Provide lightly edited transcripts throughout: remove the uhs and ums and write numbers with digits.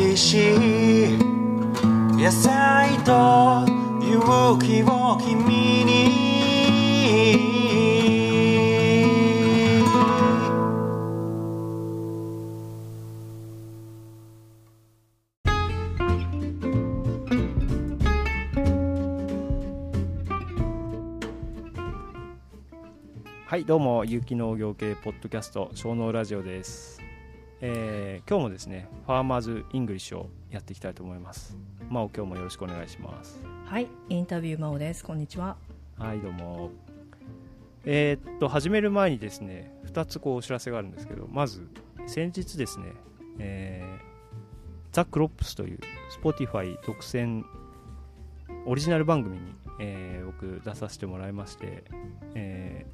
いしい野菜と勇気を君に。はい、どうも有機農業系ポッドキャスト小農ラジオです。今日もですねファーマーズイングリッシュをやっていきたいと思います。真央、今日もよろしくお願いします。はい、インタビュー真央です。こんにちは。はい、どうも。始める前にですね2つお知らせがあるんですけど、まず先日ですね、ザ・クロップスという Spotify 独占オリジナル番組に、僕出させてもらいまして、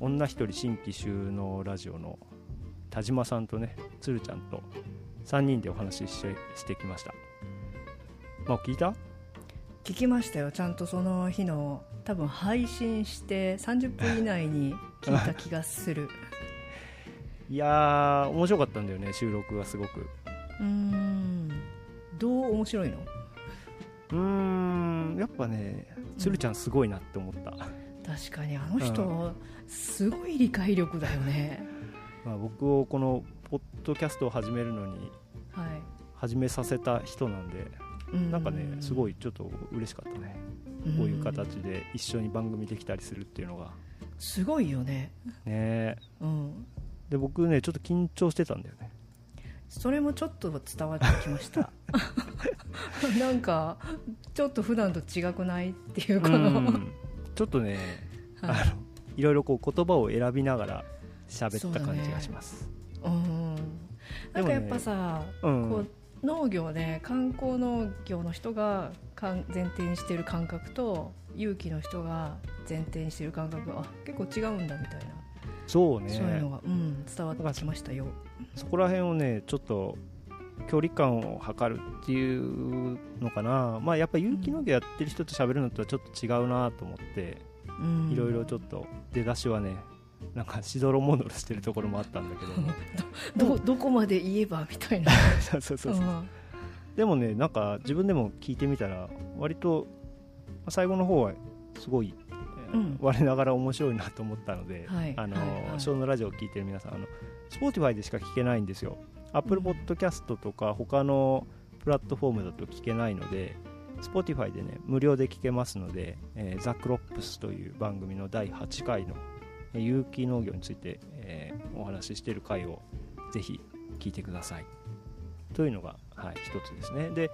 女一人新規収納ラジオの田島さんとね、つるちゃんと3人でお話ししてきました。まあ、聞いた？聞きましたよ。ちゃんとその日の多分配信して30分以内に聞いた気がする。いやー、面白かったんだよね、収録がすごく。どう面白いの？やっぱね、つるちゃんすごいなって思った。確かにあの人、すごい理解力だよね。まあ、僕をこのポッドキャストを始めるのに始めさせた人なんで、なんかねすごいちょっと嬉しかったね。こういう形で一緒に番組できたりするっていうのがすごいよね。ね、で僕ねちょっと緊張してたんだよね。それもちょっと伝わってきましたなんかちょっと普段と違くないっていうか、ちょっとね、いろいろこう言葉を選びながら喋った感じがします。なんかやっぱさ、こう農業で観光農業の人が前提にしてる感覚と有機の人が前提にしてる感覚が結構違うんだみたいな。そうね。そういうのが、伝わってきましたよ。そこら辺をねちょっと距離感を測るっていうのかな。まあやっぱ有機農業やってる人と喋るのとはちょっと違うなと思って、いろいろちょっと出だしはね。なんかしどろもどろしてるところもあったんだけどもどこまで言えばみたいなそうでもね、なんか自分でも聞いてみたら割と最後の方はすごい、我ながら面白いなと思ったので、小のラジオを聞いてる皆さん、Spotify でしか聞けないんですよ。 Apple Podcast とか他のプラットフォームだと聞けないので、Spotify でね無料で聞けますので、ザ・クロップスという番組の第8回の有機農業について、お話ししている回をぜひ聞いてくださいというのが、一つですね。で、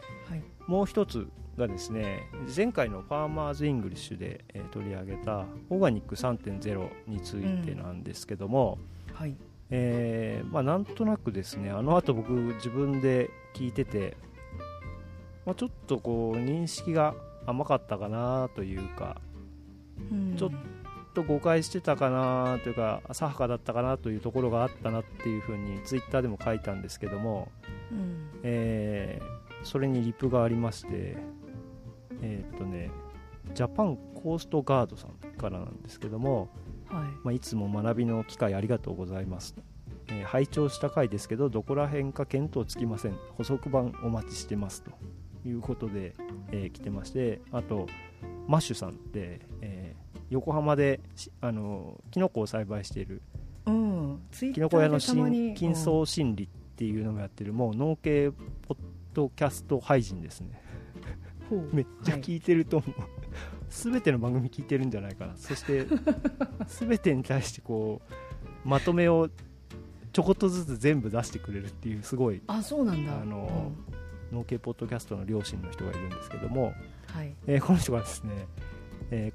もう一つがですね、前回のファーマーズイングリッシュで、取り上げたオーガニック 3.0 についてなんですけども、なんとなくですね、あの後僕自分で聞いてて、ちょっとこう認識が甘かったかなというか、ちょっと誤解してたかなというか浅はかだったかなというところがあったなっていうふうにツイッターでも書いたんですけども、それにリプがありまして、ジャパンコーストガードさんからなんですけども、いつも学びの機会ありがとうございます、拝聴した回ですけどどこら辺か見当つきません、補足版お待ちしてますということで、来てまして、あとマッシュさんって、横浜でキノコを栽培している、キノコ屋の金層心理っていうのもやってる、もう農系ポッドキャスト配信ですねめっちゃ聞いてると思う、全ての番組聞いてるんじゃないかな。そして全てに対してこうまとめをちょこっとずつ全部出してくれるっていう、すごい農系ポッドキャストの両親の人がいるんですけども、この人がですね、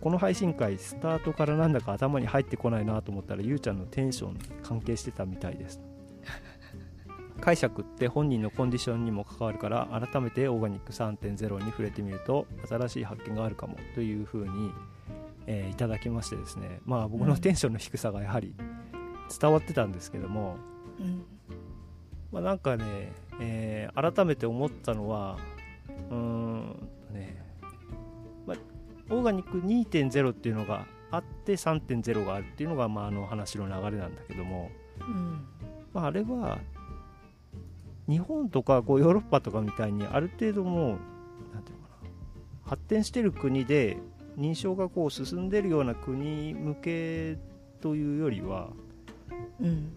この配信会スタートからなんだか頭に入ってこないなと思ったらゆうちゃんのテンション関係してたみたいです解釈って本人のコンディションにも関わるから、改めてオーガニック 3.0 に触れてみると新しい発見があるかもというふうに、いただきましてですね、僕のテンションの低さがやはり伝わってたんですけども、なんかね、改めて思ったのはオーガニック 2.0 っていうのがあって 3.0 があるっていうのが、話の流れなんだけども、あれは日本とかこうヨーロッパとかみたいにある程度もうなんていうのかな、発展してる国で認証がこう進んでるような国向けというよりは、うん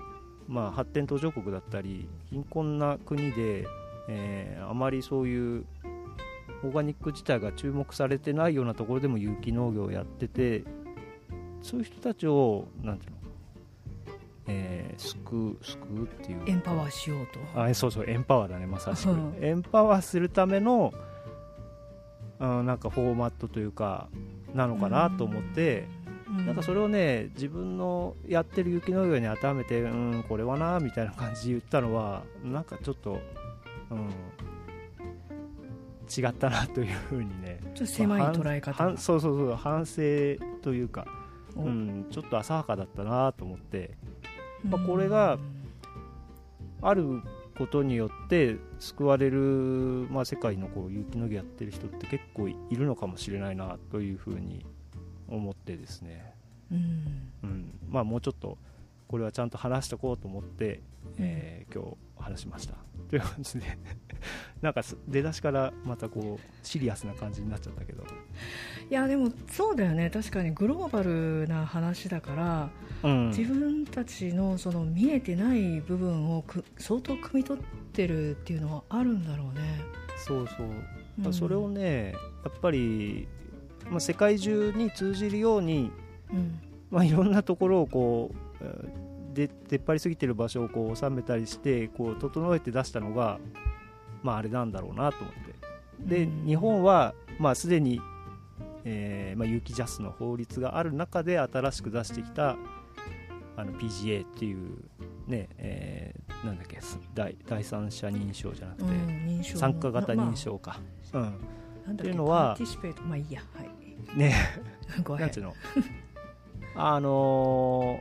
まあ、発展途上国だったり貧困な国で、あまりそういうオーガニック自体が注目されてないようなところでも有機農業をやってて、そういう人たちをなんていうの、救うっていうエンパワーしようと、あそうそうエンパワーだね、まさしくエンパワーするためのなんかフォーマットというかなのかなと思って、うん、なんかそれをね自分のやってる有機農業に当てはめて、うんこれはなみたいな感じで言ったのはなんかちょっと、うん違ったなというふうにね、ちょっと狭い捉え方、そうそうそう反省というか、うん、ちょっと浅はかだったなと思って、まあ、これがあることによって救われる、まあ、世界のこう有機農業やってる人って結構いるのかもしれないなというふうに思ってですね、うんうんまあ、もうちょっとこれはちゃんと話しておこうと思って、今日話しましたという感じでなんか出だしからまたこうシリアスな感じになっちゃったけど、いやでもそうだよね、確かにグローバルな話だから、うん、自分たちのその見えてない部分を相当汲み取ってるっていうのはあるんだろうね。そうそう、うん、それをねやっぱり、まあ、世界中に通じるように、うんまあ、いろんなところをこうで出っ張りすぎてる場所をこう収めたりしてこう整えて出したのが、まあ、あれなんだろうなと思ってで、うん、日本は、まあ、すでに、まあ、有機ジャスの法律がある中で新しく出してきたあの PGA っていう、ねなんだっけ 第三者認証じゃなくて、うん、参加型認証か、まあうん、なんだっけっていうのはパーティシペートまあいいやはいねごめんなんていうの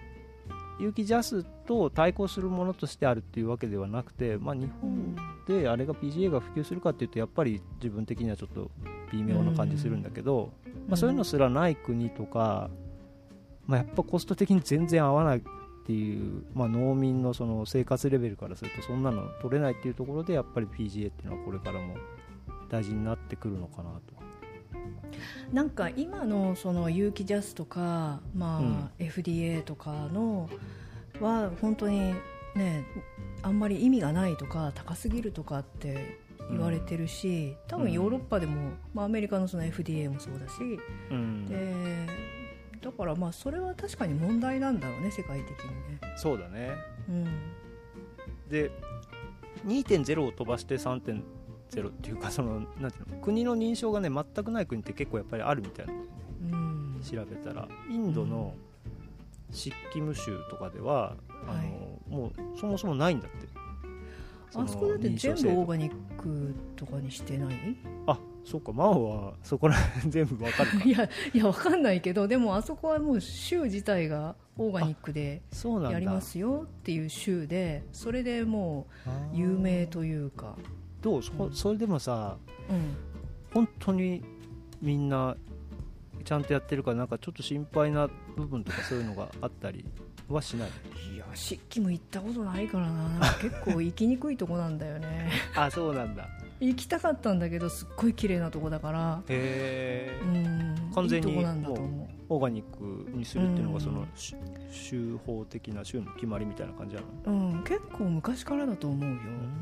有機ジャスと対抗するものとしてあるっていうわけではなくて、まあ、日本であれが PGA が普及するかっていうとやっぱり自分的にはちょっと微妙な感じするんだけど、うんまあ、そういうのすらない国とか、まあ、やっぱコスト的に全然合わないっていう、まあ、農民のその生活レベルからするとそんなの取れないっていうところでやっぱり PGA っていうのはこれからも大事になってくるのかなと。なんか今のその有機ジャスとか、まあ、FDA とかのは本当にねあんまり意味がないとか高すぎるとかって言われてるし、多分ヨーロッパでも、まあ、アメリカのその FDA もそうだし、うん、でだからまあそれは確かに問題なんだろうね世界的にね。そうだね、うん、で 2.0 を飛ばして 3.0っていうかそのなんていうの国の認証がね全くない国って結構やっぱりあるみたいな、ねうん、調べたらインドのシッキム州とかでは、うん、もうそもそもないんだって。あそこだって全部オーガニックとかにしてない？あ、そうかマオはそこら辺全部わかるかいやいやわかんないけど、でもあそこはもう州自体がオーガニックでやりますよっていう州で、それでもう有名というかどううん、それでもさ、うん、本当にみんなちゃんとやってるからなんかちょっと心配な部分とかそういうのがあったりはしない？いや漆器も行ったことないからな結構行きにくいとこなんだよねあそうなんだ行きたかったんだけどすっごい綺麗なとこだからへー、うん、完全にいいとこなんだと思う。オーガニックにするっていうのがその州法的な州の決まりみたいな感じなの、うん、結構昔からだと思うよ、うん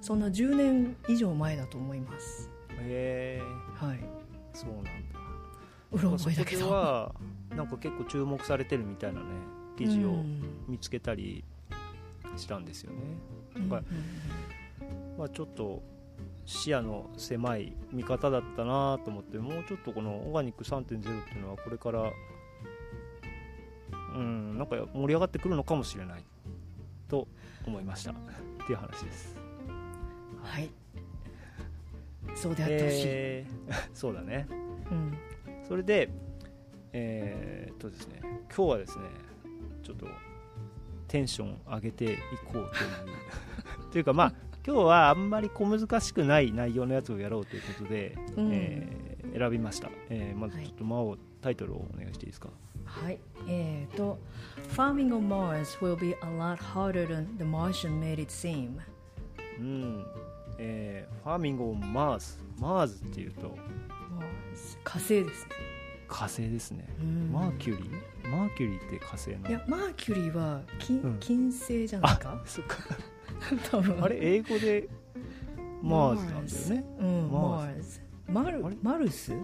そんな10年以上前だと思います。へえ、はい、そうなんだ。うろ覚えだけどそこはなんか結構注目されてるみたいなね記事を見つけたりしたんですよね、うんまあまあ、ちょっと視野の狭い見方だったなと思って、もうちょっとこのオーガニック 3.0 っていうのはこれからうんなんか盛り上がってくるのかもしれないと思いましたっていう話です。はい、そうであってほしい、そうだね、うん、それでですね今日はですねちょっとテンション上げていこうというかまあ今日はあんまり小難しくない内容のやつをやろうということで、うん選びました、まずちょっと魔王、はい、タイトルをお願いしていいですか？はい、Farming on Mars will be a lot harder than the Martian made it seem うんファーミングオンマーズ。マーズっていうと火星ですね。火星ですね。マーキュリー？マーキュリーって火星の。いや、マーキュリーは金星じゃないか。あ、そっか。多分あれ英語でマーズなんだよね。うん、マーズ。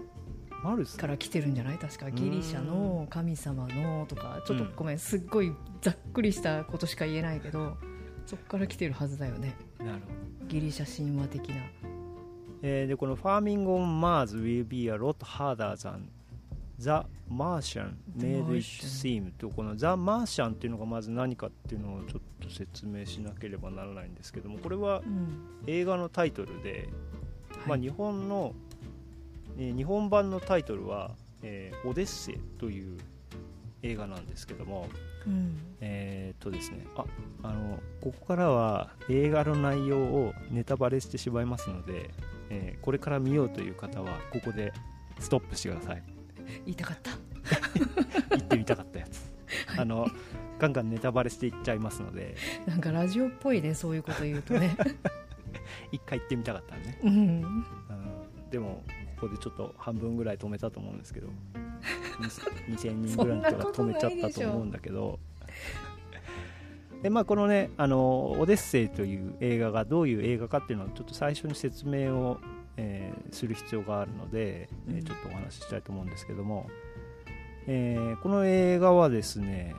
マルスから来てるんじゃない？確かギリシャの神様のとか、ちょっとごめん、すっごいざっくりしたことしか言えないけど、そこから来てるはずだよね。なるほど。ギリシャ神話的な。でこの Farming on Mars will be a lot harder than The Martian made it seem と、この The Martian っていうのがまず何かっていうのをちょっと説明しなければならないんですけども、これは映画のタイトルで、まあ日本版のタイトルは、オデッセイという映画なんですけども、ですね、ここからは映画の内容をネタバレしてしまいますので、これから見ようという方はここでストップしてください。言いたかった言ってみたかったやつガンガンネタバレしていっちゃいますので、なんかラジオっぽいね、そういうこと言うとね一回言ってみたかったね、でもここでちょっと半分ぐらい止めたと思うんですけど2000人ぐらいの人が止めちゃったと思うんだけどで、まあ、このねオデッセイという映画がどういう映画かっていうのはちょっと最初に説明を、する必要があるので、ちょっとお話ししたいと思うんですけども、この映画はですね、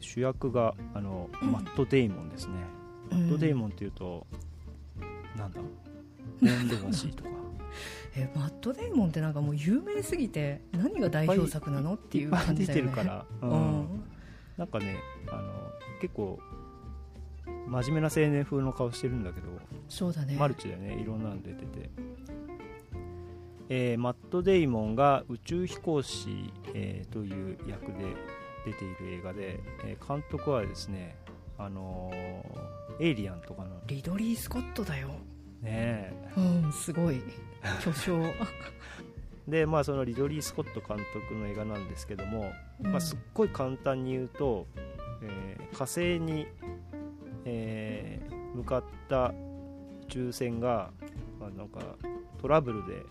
主役がマット・デイモンですね、マット・デイモンっていうとなんだモンドガシーとかマット・デイモンってなんかもう有名すぎて何が代表作なのっていう感じだよね。いっぱい出てるから、なんかね結構真面目な青年風の顔してるんだけど、そうだね、マルチだよね、いろんなの出てて、マット・デイモンが宇宙飛行士、という役で出ている映画で、監督はですねエイリアンとかのリドリー・スコットだよね、すごい巨匠で、まあ、そのリドリー・スコット監督の映画なんですけども、すっごい簡単に言うと、火星に、向かった宇宙船が、なんかトラブルで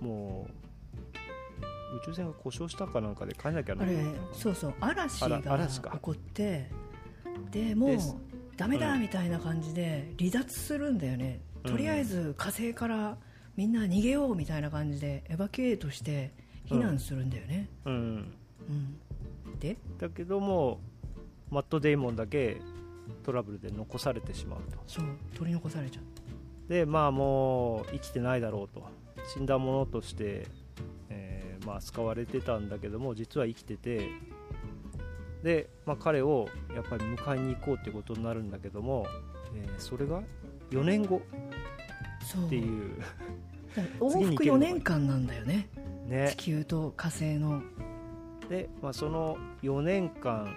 もう宇宙船が故障したかなんかで帰らなきゃならない、そうそう、嵐が起こって、でもうダメだみたいな感じで離脱するんだよね、とりあえず火星からみんな逃げようみたいな感じでエヴァキュエートして避難するんだよね、でだけどもマット・デイモンだけトラブルで残されてしまうと。そう、取り残されちゃう。で、まあもう生きてないだろうと、死んだものとして、使われてたんだけども実は生きてて、で、彼をやっぱり迎えに行こうってことになるんだけども、それが4年後っていう往復4年間なんだよ ね地球と火星ので、その4年間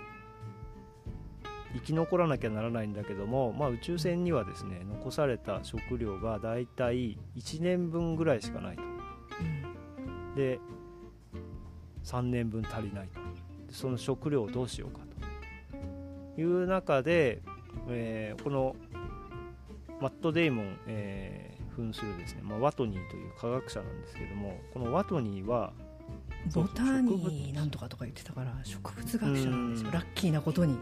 生き残らなきゃならないんだけども、宇宙船にはですね残された食料がだいたい1年分ぐらいしかないと、で3年分足りないと、その食料をどうしようかという中で、このマット・デイモン、扮するですね、ワトニーという科学者なんですけども、このワトニーはボタニーなんとかとか言ってたから植物学者なんですよ、ラッキーなことに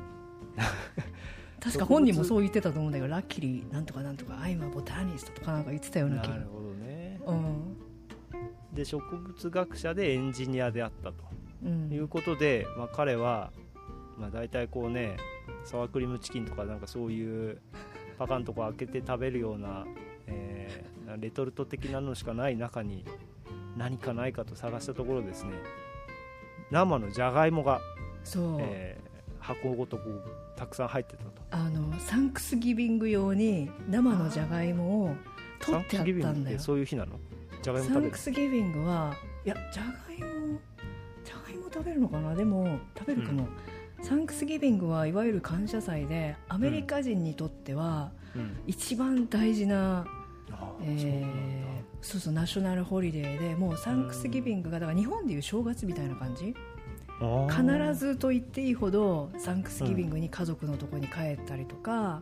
確か本人もそう言ってたと思うんだけどラッキーなんとかなんとかアイマボタニストとかなんか言ってたような気が。なるほどね、で植物学者でエンジニアであったと、いうことで、彼はだいたいこうねサワークリームチキンとかなんかそういうパカンとこ開けて食べるような、レトルト的なのしかない中に何かないかと探したところですね、生のじゃがいもが箱ごとこうたくさん入ってたと。サンクスギビング用に生のじゃがいもを取ってあったんだよ。サンクスギビングってそういう日なの？じゃがいも食べる？サンクスギビングは、いや、じゃがいも食べるのかな、でも食べるかも、サンクスギビングはいわゆる感謝祭でアメリカ人にとっては一番大事な、そうそうナショナルホリデーで、もうサンクスギビングがだから日本でいう正月みたいな感じ、必ずと言っていいほどサンクスギビングに家族のとこに帰ったりとか、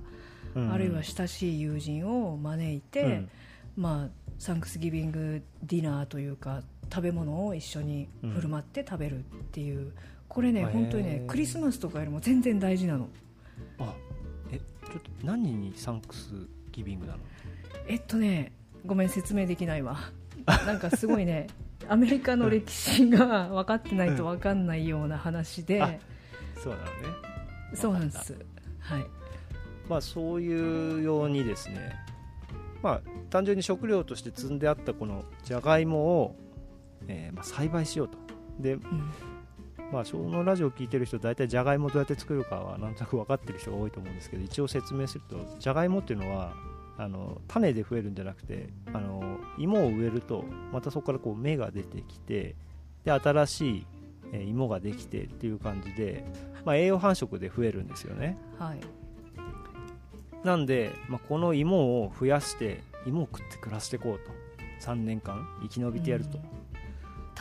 あるいは親しい友人を招いて、まあ、サンクスギビングディナーというか食べ物を一緒に振る舞って食べるっていう、これね本当にねクリスマスとかよりも全然大事なの。あ、ちょっと何にサンクスギビングなの？ごめん説明できないわなんかすごいねアメリカの歴史が分かってないと分かんないような話で、そうなのね。そうなんです、はい。まあ、そういうようにですね、まあ、単純に食料として積んであったこのジャガイモを、まあ、栽培しようと。で、まあ、そのラジオを聞いてる人大体ジャガイモどうやって作るかはなんとなく分かってる人が多いと思うんですけど、一応説明するとジャガイモっていうのは種で増えるんじゃなくて芋を植えるとまたそこからこう芽が出てきて、で新しい芋ができてっていう感じで、まあ、栄養繁殖で増えるんですよね、はい。なんで、まあ、この芋を増やして芋を食って暮らしていこうと3年間生き延びてやる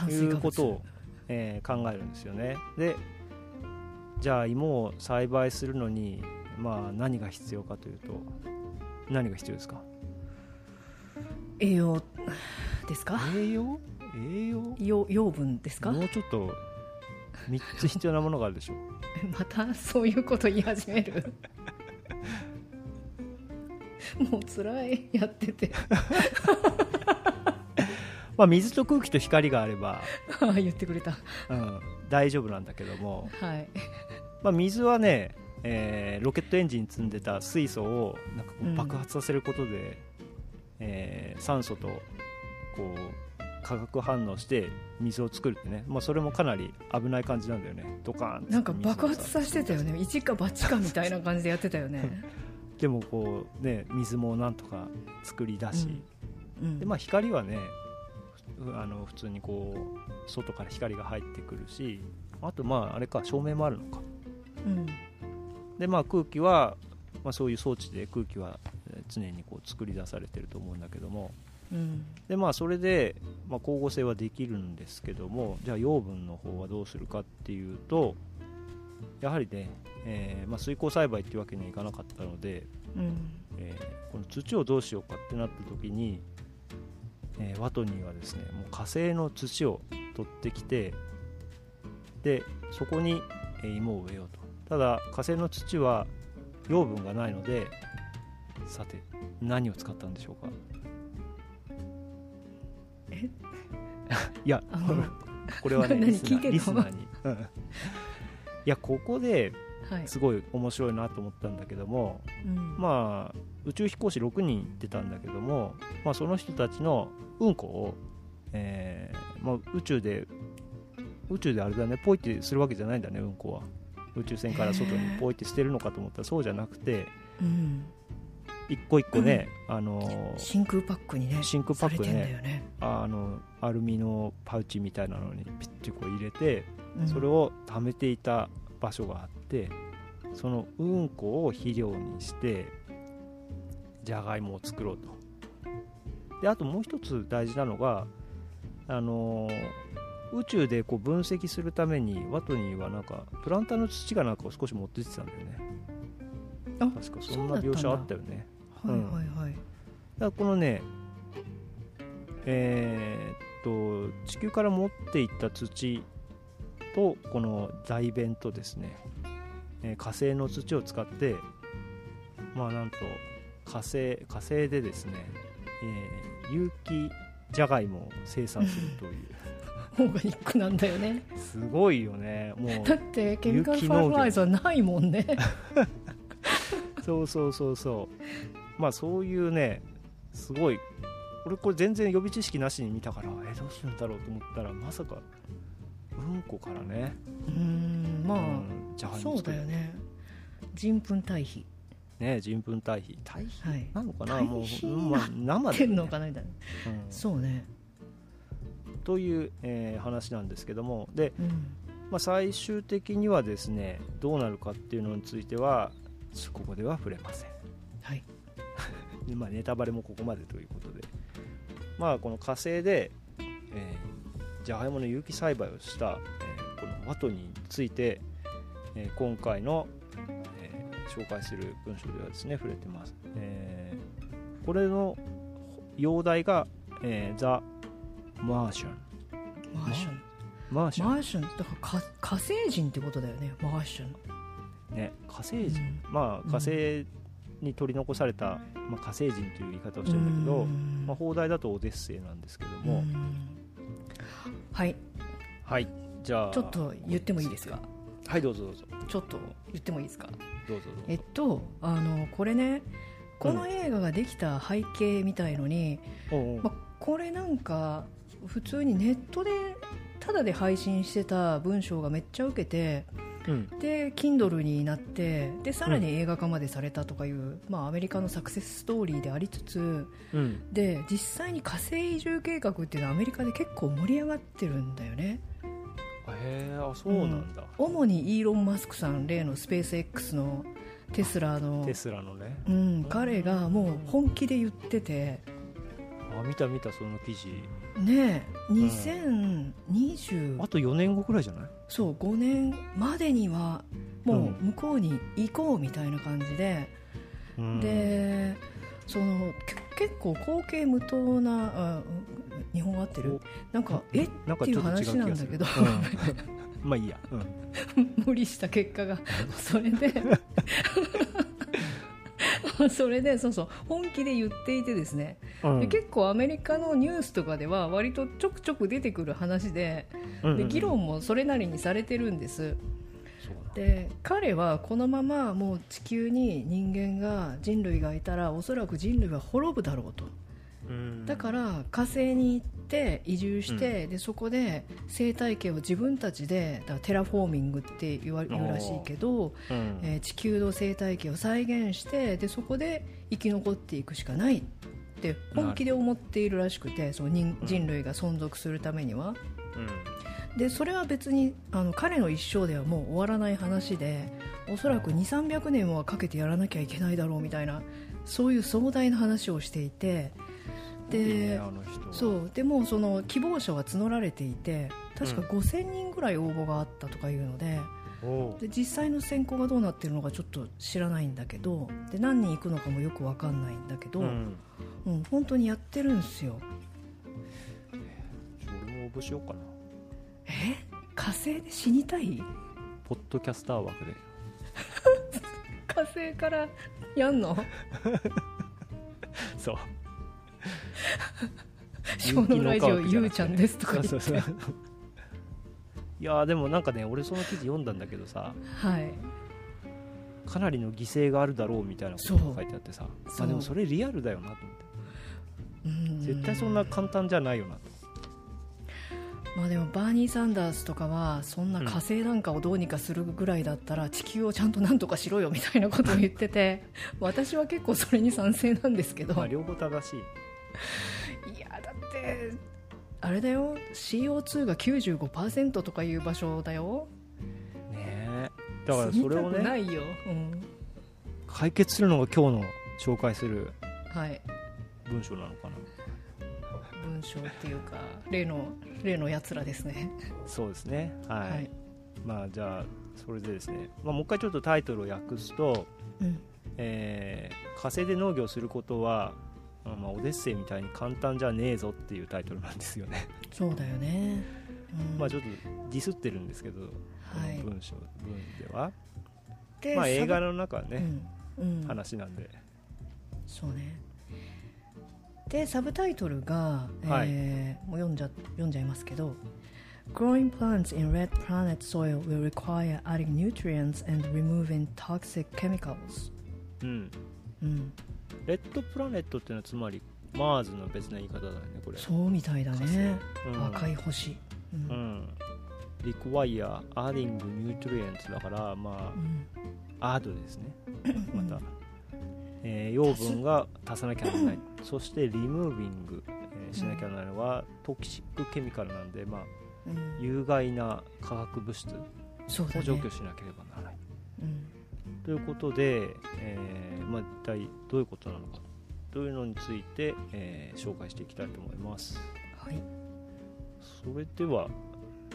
と、いうことを、考えるんですよね。でじゃあ芋を栽培するのに、まあ、何が必要かというと、何が必要ですか？栄養ですか？栄養養分ですか？もうちょっと3つ必要なものがあるでしょうまたそういうこと言い始めるもう辛いやっててまあ水と空気と光があれば言ってくれた、大丈夫なんだけども、はい。まあ、水はね、ロケットエンジン積んでた水素をなんかこう爆発させることで、酸素とこう化学反応して水を作るってね、まあ、それもかなり危ない感じなんだよね。ドカーンってなんか爆発させてたよね。一か八かみたいな感じでやってたよねでもこう、ね、水もなんとか作り出し、でまあ、光はね普通にこう外から光が入ってくるし、あとまああれか照明もあるのか、でまあ空気は、まあ、そういう装置で空気は常にこう作り出されてると思うんだけども、でまあそれで、まあ、光合成はできるんですけども、じゃあ養分の方はどうするかっていうと、やはりね、まあ、水耕栽培っていうわけにはいかなかったので、この土をどうしようかってなった時に、ワトニーはですねもう火星の土を取ってきて、でそこに芋を植えようと。ただ火星の土は養分がないので、さて何を使ったんでしょうか？いやこれはねリスナーにいやここですごい面白いなと思ったんだけども、まあ宇宙飛行士6人出たんだけども、まあ、その人たちのうんこを、まあ、宇宙であれだね、ポイってするわけじゃないんだね。うんこは宇宙船から外にポイって捨てるのかと思ったらそうじゃなくて、一個一個ね、真空パックにねされてんだよね。アルミのパウチみたいなのにピッてこう入れて、それを溜めていた場所があって、そのうんこを肥料にしてじゃがいもを作ろうと。であともう一つ大事なのが、宇宙でこう分析するためにワトニーはなんかプランターの土がなんかを少し持ってきてたんだよね。確かそんな描写あったよね。はい。だからこのね、地球から持っていった土とこの材弁とですね、火星の土を使って、まあなんと火星でですね、有機ジャガイモを生産するというオーガニックなんだよね。すごいよね。もうだってケミカルファーティライザーないもんねそう、まあそういうね、すごい俺これ全然予備知識なしに見たからどうするんだろうと思ったら、まさかうんこからね、まあ、そうだよね。人糞堆肥ね、人糞堆肥なのかな、もう、まあ、生で、ね、のかなみたいな、そうねという、話なんですけども。で、まあ、最終的にはですねどうなるかっていうのについてはここでは触れません、はい。でまあ、ネタバレもここまでということで、まあ、この火星で、ジャガイモの有機栽培をした、このワトニーについて、今回の、紹介する文章ではですね、触れてます。これの用題が、The Martian。マーシャンだから火星人ってことだよね、マーシャン。ね、火星人。まあ火星に取り残された、火星人という言い方をしてるんだけど、放題だとオデッセイなんですけども。はい、じゃあちょっと言ってもいいですか。はい、どうぞ。ちょっと言ってもいいですか。どうぞ。これね、この映画ができた背景みたいのに、これなんか普通にネットでただで配信してた文章がめっちゃ受けて、で Kindle になって、でさらに映画化までされたとかいう、アメリカのサクセスストーリーでありつつ、で実際に火星移住計画っていうのはアメリカで結構盛り上がってるんだよね。あ、そうなんだ。主にイーロン・マスクさん、例のスペース X のテスラのね、彼がもう本気で言ってて、見たその記事ねえ、2020、あと4年後くらいじゃない？そう、5年までにはもう向こうに行こうみたいな感じで、でその結構後継無党な、日本語合ってる？なんかっていう話なんだけど、まあいいや、無理した結果がそれでそう本気で言っていてですね、で結構アメリカのニュースとかでは割とちょくちょく出てくる話で、で議論もそれなりにされてるんです。で彼はこのままもう地球に人類がいたらおそらく人類は滅ぶだろうと、だから火星に行って移住して、でそこで生態系を自分たちで、だテラフォーミングって言うらしいけど、地球の生態系を再現して、でそこで生き残っていくしかないって本気で思っているらしくて、その人類が存続するためには、でそれは別に彼の一生ではもう終わらない話で、おそらく 2,300 年はかけてやらなきゃいけないだろうみたいな、そういう壮大な話をしていて、でもその希望者は募られていて、確か5000人ぐらい応募があったとかいうので、で実際の選考がどうなってるのかちょっと知らないんだけど、で何人行くのかもよく分かんないんだけど、本当にやってるんですよ。俺も応募しようかな。火星で死にたい？ポッドキャスター枠で火星からやんの？そう、小のラジオゆうちゃんですとか言って、そういやでもなんかね、俺その記事読んだんだけどさ、かなりの犠牲があるだろうみたいなことが書いてあってさ、でもそれリアルだよなと思って、絶対そんな簡単じゃないよなと。でもバーニー・サンダースとかはそんな火星なんかをどうにかするぐらいだったら地球をちゃんとなんとかしろよみたいなことを言ってて私は結構それに賛成なんですけど、両方正しい。いやだってあれだよ、 CO2 が 95% とかいう場所だよ、だからそれをね、住みたくないよ、解決するのが今日の紹介する文章なのかな、文章っていうか例のやつらですね。そうですね、まあじゃあそれでですね、もう一回ちょっとタイトルを訳すと、火星で農業することはオデッセイみたいに簡単じゃねえぞっていうタイトルなんですよね。そうだよね、ちょっとディスってるんですけど、文ではで、映画の中はね、話なんで、そうね。でサブタイトルが、もう読んじゃいますけど、Growing plants in red planet soil will require adding nutrients and removing toxic chemicals。 レッドプラネットっていうのはつまりマーズの別な言い方だよね、これ。そうみたいだね、赤い星。リクワイアアーディングニュートリエンツだからアードですねまた、養分が足さなきゃならないそしてリムービング、しなきゃならないのはトキシックケミカルなんで、有害な化学物質を除去しなければならない、ということで、一体どういうことなのかというのについて、紹介していきたいと思います。それでは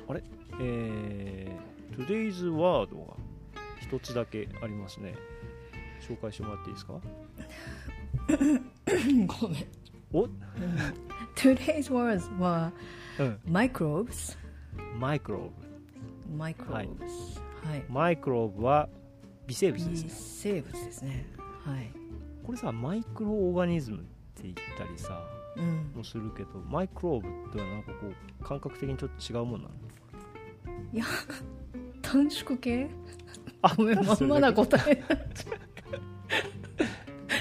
Today's Word が一つだけありますね。紹介してもらっていいですか？ごめん。おToday's words は、microbes。microbes。はい。マイクローブは微生物ですね。微生物ですね。はい。これさ、マイクロオーガニズムって言ったりさ、もするけど、マイクローブってはなんかこう感覚的にちょっと違うもんなの？いや、短縮系？ごめん、まんまな答え。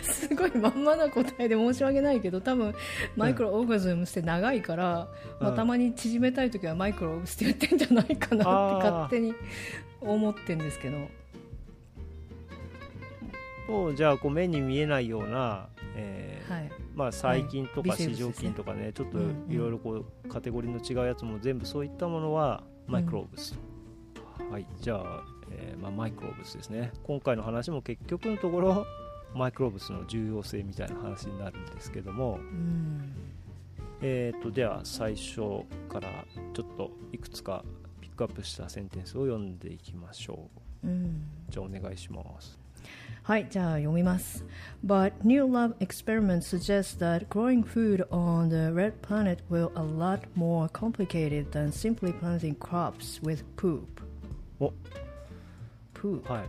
すごいまんまな答えで申し訳ないけど、多分マイクロオーガズムって長いから、まあ、たまに縮めたいときはマイクロオーガズムって言ってんじゃないかなって勝手に思ってんですけど。もうじゃあこう目に見えないような、はい、まあ、細菌とか糸状菌とかね、ちょっといろいろこうカテゴリーの違うやつも全部そういったものはマイクロオーガズム、はい、じゃあ、まあ、マイクローブスですね。今回の話も結局のところマイクローブスの重要性みたいな話になるんですけども、では最初からちょっといくつかピックアップしたセンテンスを読んでいきましょう。じゃあお願いします。はい、じゃあ読みます。 But new lab experiments suggest that growing food on the red planet will a lot more complicated than simply planting crops with poop。 おPoop、はい、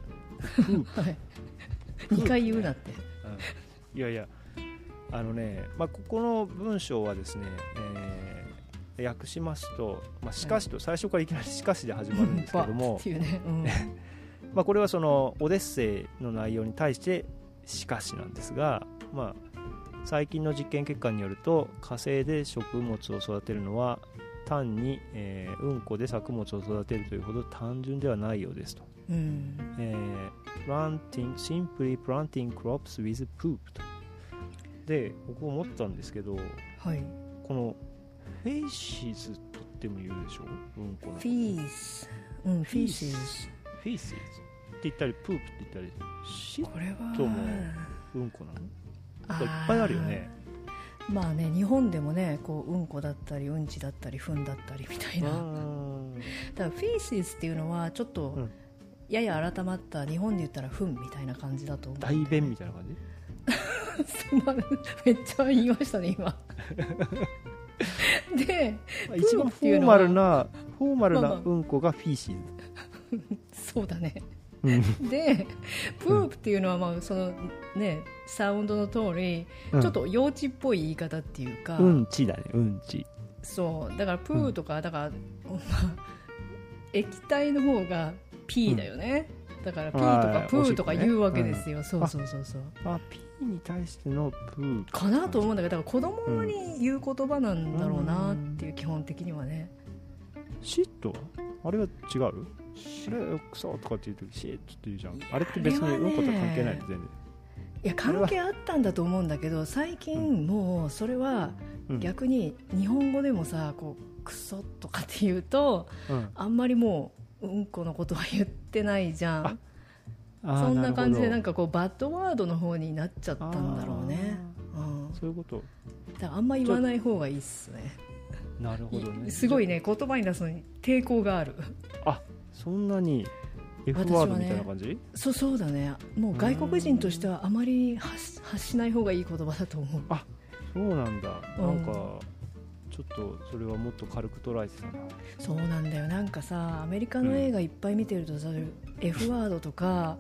2回言うなって、うん、いやいや、あのね、まあ、ここの文章はですね、訳しますと、まあ、しかしと、はい、最初からいきなりしかしで始まるんですけどもっていうね、まあこれはそのオデッセイの内容に対してしかしなんですが、まあ、最近の実験結果によると火星で食物を育てるのは単に、うんこで作物を育てるというほど単純ではないようですと。Simply planting crops with poop と。で、ここ思ったんですけど、はい、このフェイシーズって言っても言うでしょ、うんこの。フェイシーズ。フェイシーズって言ったり、プープって言ったり、シットもうんこなの？いっぱいあるよね。まあね、日本でもね、こううんこだったりうんちだったり糞だったりみたいな。だからフェイシーズっていうのはちょっと、やや改まった、日本で言ったら糞みたいな感じだと思う。大便みたいな感じ。めっちゃ言いましたね今。で、一番フォーマルなうんこがフィーシーズ。そうだね。で、プープっていうのは、まあそのね、サウンドの通り、ちょっと幼稚っぽい言い方っていうか、うんちだね、うんち。そうだからプーとか、だから液体の方がP だよね、だから P とかプーとか言うわけですよ、そう。P に対してのプーかなと思うんだけど、だから子供に言う言葉なんだろうなっていう、基本的にはね。シットはあれは違う？あれは草とかって言うとシットって言うじゃん。あれって別にうんことは関係ない、全然。いや、関係あったんだと思うんだけど、最近もうそれは逆に日本語でもさ、こうクソとかって言うと、あんまりもううんこのことは言ってないじゃん。そんな感じで、なんかこうバッドワードの方になっちゃったんだろうね。そういうこと。だからあんま言わない方がいいっすね。なるほどね。すごいね、言葉に出すのに抵抗がある。あ、そんなに F ワードみたいな感じ、ね、そうだね。もう外国人としてはあまり発しない方がいい言葉だと思う。あ、そうなんだ。なんか、ちょっとそれはもっと軽く捉えてたな。そうなんだよ。なんかさ、アメリカの映画いっぱい見てるとさ、F ワードとか、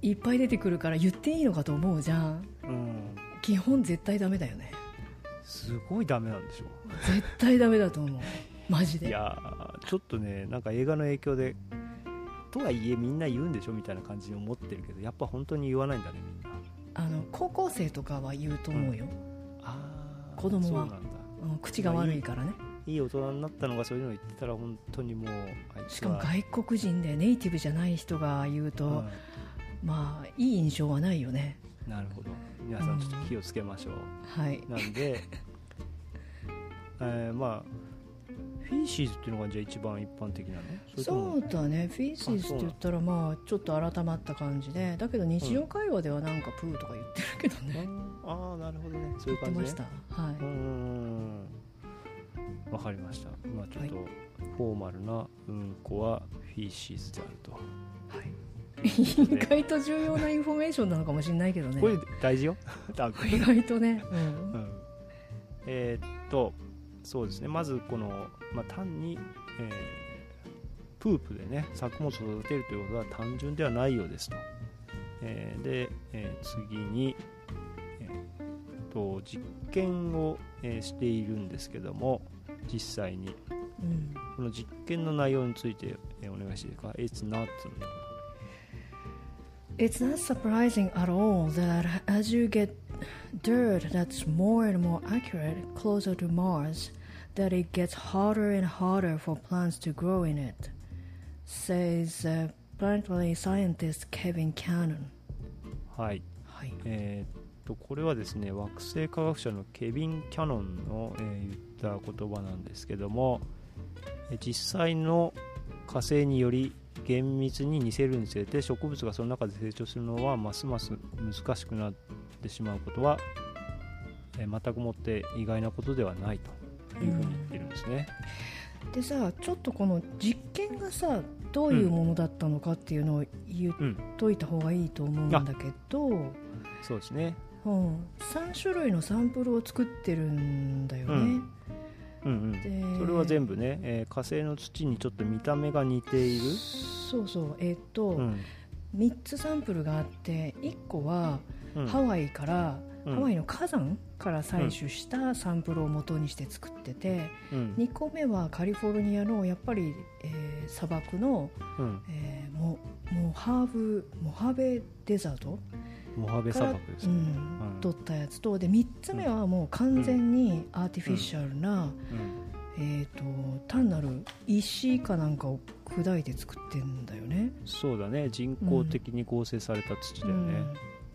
いっぱい出てくるから言っていいのかと思うじゃん、基本絶対ダメだよね。すごいダメなんでしょ。絶対ダメだと思う、マジで。いや、ちょっとね、なんか映画の影響でとはいえみんな言うんでしょみたいな感じに思ってるけど、やっぱ本当に言わないんだね、みんな。高校生とかは言うと思うよ、子供は。そうなんだ。口が悪いからね。いい大人になったのがそういうのを言ってたら本当にもう、しかも外国人でネイティブじゃない人が言うと、まあいい印象はないよね。なるほど。皆さんちょっと気をつけましょう、はい。なんで、まあフィーシーズっていうのがじゃあ一番一般的なの？そうだね。フィーシーズって言ったら、まあちょっと改まった感じで、だけど日常会話ではなんかプーとか言ってるけどね。ああ、なるほどね。そういう感じで、ね、言ってました。はい。わかりました。まあちょっとフォーマルなうんこはフィーシーズであると。はい。意外と重要なインフォメーションなのかもしれないけどねこれ大事よ多分意外とね、うんうん、そうですね、まずこの、まあ、単に、プープでね作物を育てるということは単純ではないようですと、次に、実験を、しているんですけども実際に、うん、この実験の内容について、お願いしていいですか。 It's not surprising at all that as you get dirt that's more and more accurate closer to Mars that it gets harder and harder for plants to grow in it says、planetary scientist Kevin Cannon。 はい、はい、これはですね惑星科学者のケビン・キャノンの、言った言葉なんですけども、実際の火星により厳密に似せるにつれて植物がその中で成長するのはますます難しくなってしまうことは、全くもって意外なことではないというふうに言ってるんですね、うん、でさ、ちょっとこの実験がさどういうものだったのかっていうのを言っといた方がいいと思うんだけど、うん、そうですね、うん、3種類のサンプルを作ってるんだよね、うんうんうん、それは全部ね、火星の土にちょっと見た目が似ている、そうそう、うん、3つサンプルがあって、1個はハワイから、うん、ハワイの火山から採取したサンプルを元にして作ってて、うん、2個目はカリフォルニアのやっぱり、砂漠の、うん、モハベデザート、モハベ砂漠ですね、うんうん、取ったやつと、で3つ目はもう完全にアーティフィシャルな、うんうん、単なる石かなんかを砕いて作ってるんだよね。そうだね、人工的に合成された土だよね、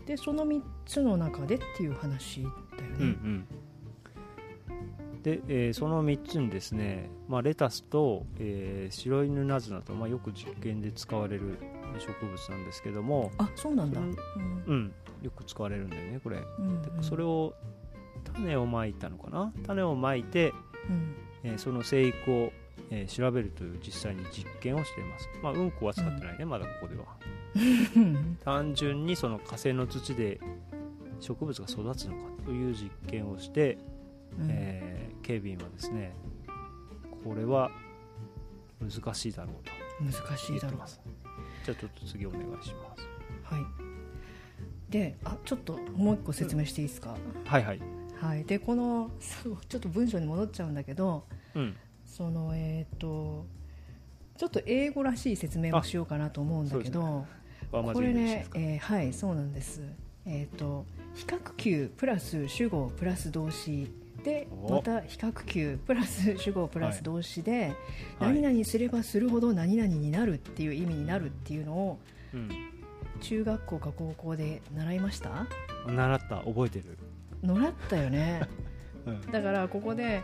うん、でその3つの中でっていう話だよね、うんうん、で、その3つにですね、まあ、レタスと、白いヌナズナと、まあ、よく実験で使われる植物なんですけども、あ、そうなんだ、うんうん、よく使われるんだよねこれ、うんうん、それを種をまいたのかな、種をまいて、うん、その生育を、調べるという実際に実験をしています、まあ、うんこは使ってないね、うん、まだここでは単純にその火星の土で植物が育つのかという実験をして、うん、ケビンはですねこれは難しいだろうと、難しいだろう、じゃあちょっと次お願いします。はい。で、あ、ちょっともう一個説明していいですか。はいはい。はい。で、このちょっと文章に戻っちゃうんだけど、うん、そのちょっと英語らしい説明をしようかなと思うんだけど、そうですね、これね、はい、そうなんです。比較級プラス主語プラス動詞。でまた比較級プラス主語プラス動詞で、はい、何々すればするほど何々になるっていう意味になるっていうのを、うん、中学校か高校で習いました？習った、覚えてる、習ったよね、うん、だからここで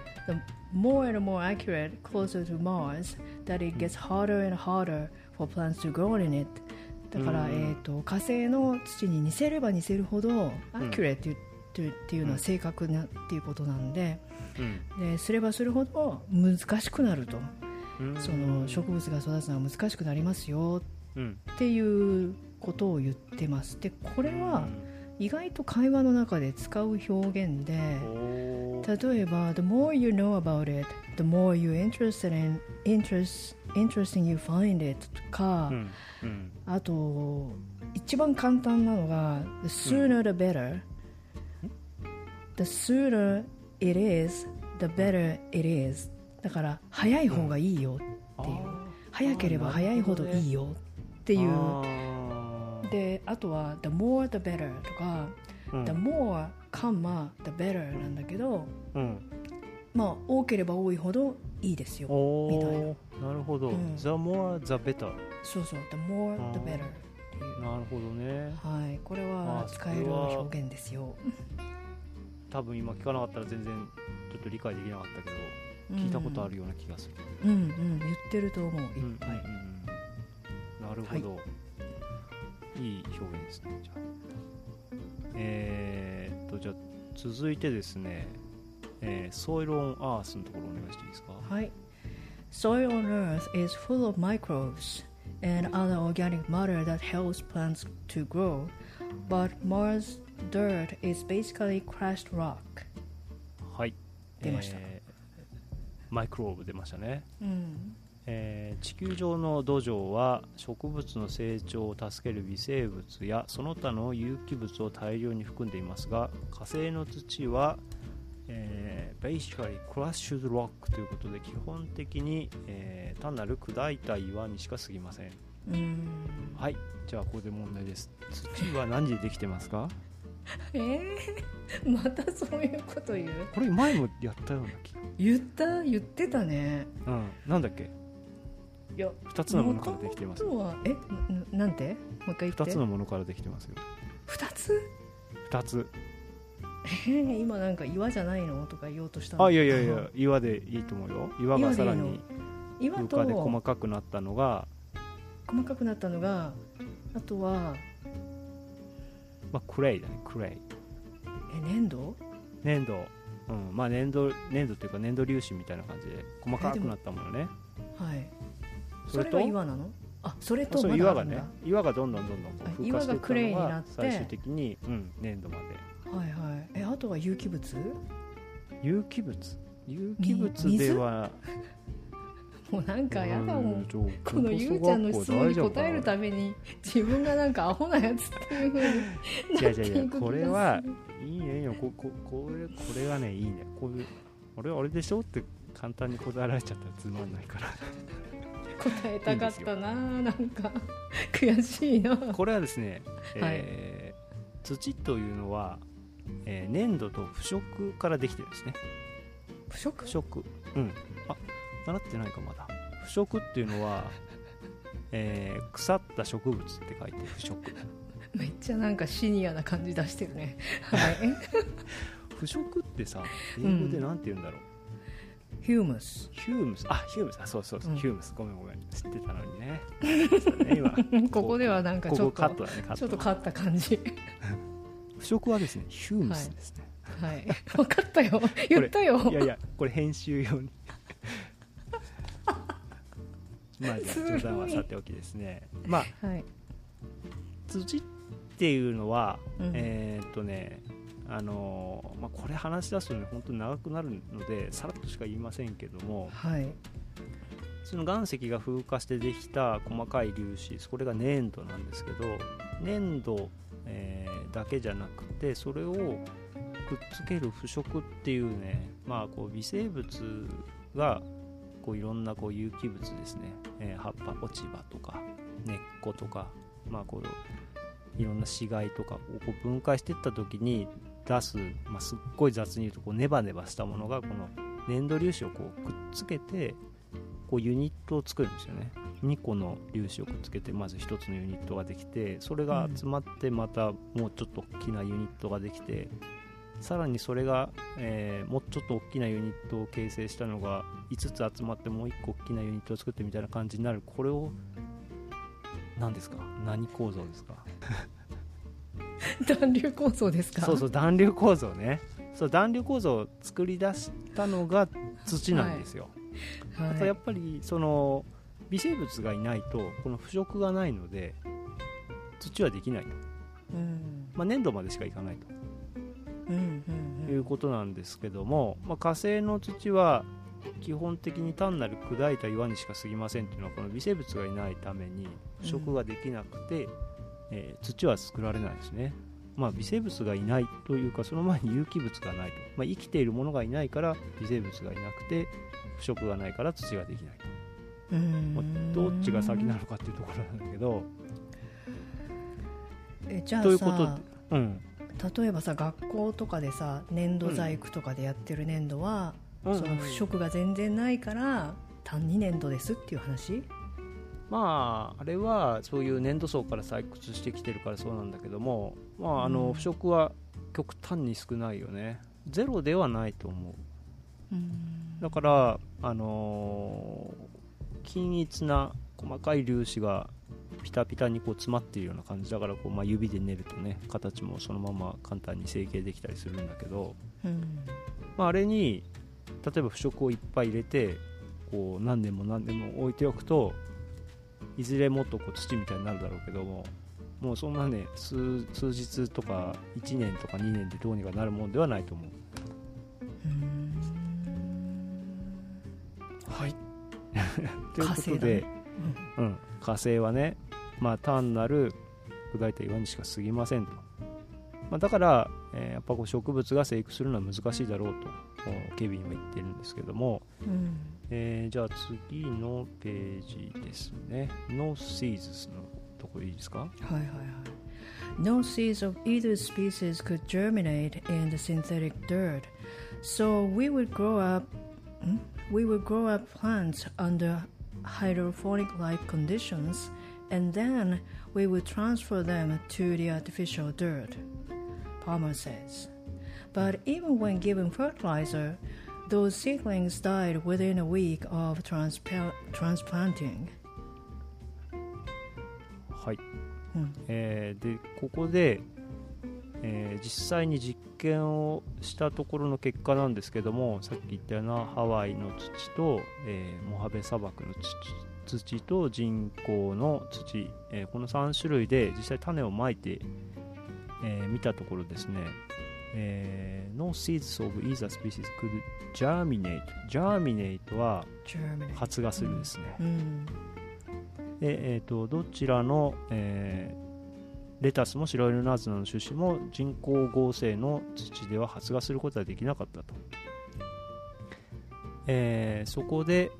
more and more accurate closer to Mars that it gets harder and harder for plants to grow in it だから、うん、火星の土に似せれば似せるほど accurate って言ってっていうのは正確なっていうことなんで、うん、ですればするほど難しくなると、うん、その植物が育つのは難しくなりますよっていうことを言ってます。でこれは意外と会話の中で使う表現で、例えば The more you know about it The more you interested in interesting you find it とか、うんうん、あと一番簡単なのが The sooner the better、うんThe sooner it is, the better it is. だから早い方がいいよっていう、早ければ早いほどいいよっていう。で、あとは the more the better とか、うん、the more, comma, the better なんだけど、うん、まあ多ければ多いほどいいですよみたいな。なるほど、うん。the more the better。そうそう、the more the better っていう。なるほどね。はい、これは使える表現ですよ。多分今聞かなかったら全然ちょっと理解できなかったけど、うん、聞いたことあるような気がする、うんうん、言ってると思う、いっぱい、うんうん、なるほど、はい、いい表現ですね。じゃあ、じゃあ続いてですね、Soil on Earth のところお願いしていいですか。はい。Soil on Earth is full of microbes and other organic matter that helps plants to grow. But Mars dirt is basically crushed rock. はい。出ました。マイクローブ出ましたね。うん。地球上の土壌は植物の成長を助ける微生物やその他の有機物を大量に含んでいますが、火星の土は、basically crushed rock ということで、基本的に、単なる砕いた岩にしか過ぎません。はい、じゃあここで問題です。土は何でできてますか？またそういうこと言う。これ前もやったような気が。言ってたね。うん、なんだっけ。いや、2つのものからできています。なんて？もう一回言って。2つのものからできてますよ。2つ。今なんか岩じゃないのとか言おうとしたの。あ、いやいやいや、岩でいいと思うよ。岩がさらに床で細かくなったのが、あとは、まあ、クレイだね、クレイ。粘土。うん、まあ粘土というか粘土粒子みたいな感じで細かくなったものね。はい。それが岩なの？あ、それとまだあるんだ。岩がどんどんこう風化していったのが最終的に、うん、粘土まで。はいはい。あとは有機物？有機物ではもうなんかやだもん。このゆうちゃんの質問に答えるために自分がなんかアホなやつっていう風になっていく気がする。いやこれはいいねよ。これはねいいね。こういう俺でしょって簡単に答えられちゃったらつまんないから。答えたかったな。なんか悔しいな。これはですね、土というのは、粘土と腐食からできてるんですね。腐食。うん。あ、習ってないかまだ。腐食っていうのは、腐った植物って書いて腐食。めっちゃなんかシニアな感じ出してるね。はい。腐食ってさ、英語でなんて言うんだろう。うん、ヒュームス。あ、ヒュームス。あ、そう、うん、ヒュームス。ごめん。知ってたのにね。今ここではなんかちょっとカットだね。ちょっとカット感じ。腐食はですね、ヒュームスですね。はい。分かったよ。言ったよ。いやこれ編集用に。まあ、冗談はさておきですね。まあ、はい、土っていうのは、うん、まあ、これ話し出すとね本当に長くなるのでさらっとしか言いませんけども、はい、その岩石が風化してできた細かい粒子、これが粘土なんですけど、粘土、だけじゃなくてそれをくっつける腐食っていうね、まあ、こう微生物がこういろんなこう有機物ですね、葉っぱ、落ち葉とか根っことか、まあ、こういろんな死骸とかをこう分解していった時に出す、まあ、すっごい雑に言うとこうネバネバしたものがこの粘土粒子をこうくっつけてこうユニットを作るんですよね。2個の粒子をくっつけてまず1つのユニットができて、それが集まってまたもうちょっと大きなユニットができて、さらにそれが、もうちょっと大きなユニットを形成したのが5つ集まってもう1個大きなユニットを作ってみたいな感じになる。これを何ですか？何構造ですか？団粒構造ですか？そう団粒構造ね。そう団粒構造を作り出したのが土なんですよ。はいはい、あとやっぱりその微生物がいないとこの腐食がないので土はできないと。うん、まあ、粘土までしかいかないと。いうことなんですけども、まあ、火星の土は基本的に単なる砕いた岩にしか過ぎませんというのはこの微生物がいないために腐食ができなくて、土は作られないですね。まあ、微生物がいないというかその前に有機物がないと、まあ、生きているものがいないから微生物がいなくて腐食がないから土ができないと。どっちが先なのかっていうところなんだけど、じゃあさということで、うん、例えばさ学校とかでさ粘土細工とかでやってる粘土は、うん、その腐食が全然ないから単に粘土ですっていう話？まああれはそういう粘土層から採掘してきてるからそうなんだけども、まあ、腐食は極端に少ないよね。ゼロではないと思う。だから均一な細かい粒子がピタピタにこう詰まっているような感じだからこう、まあ、指で練るとね形もそのまま簡単に成形できたりするんだけど、うん、まあ、あれに例えば腐食をいっぱい入れてこう何年も置いておくといずれもっとこう土みたいになるだろうけども、もうそんなね 数日とか1年とか2年でどうにかなるもんではないと思う。はいということで、うんうん、火星はね、まあ、単なる砕いた岩にしか過ぎませんと、まあ、だから、やっぱこう植物が生育するのは難しいだろうとケビンは言ってるんですけども、うんじゃあ次のページですね。 No seeds のところいいですか。はいはいはい。 No seeds of either species could germinate in the synthetic dirt, so we would grow up plants under hydroponic-like conditions, and then we would transfer them to the artificial dirt, Palmer says. But even when given fertilizer, those seedlings died within a week of transplanting. はい、うんでここで、実際に実験をしたところの結果なんですけども、さっき言ったようなハワイの土と、モハベ砂漠の土と人工の土、この3種類で実際種をまいてみ、たところですね、No seeds of either species could germinate. Germinate は発芽するですね、うん、で、どちらの、レタスも白色ナズナの種子も人工合成の土では発芽することはできなかったと、そこで、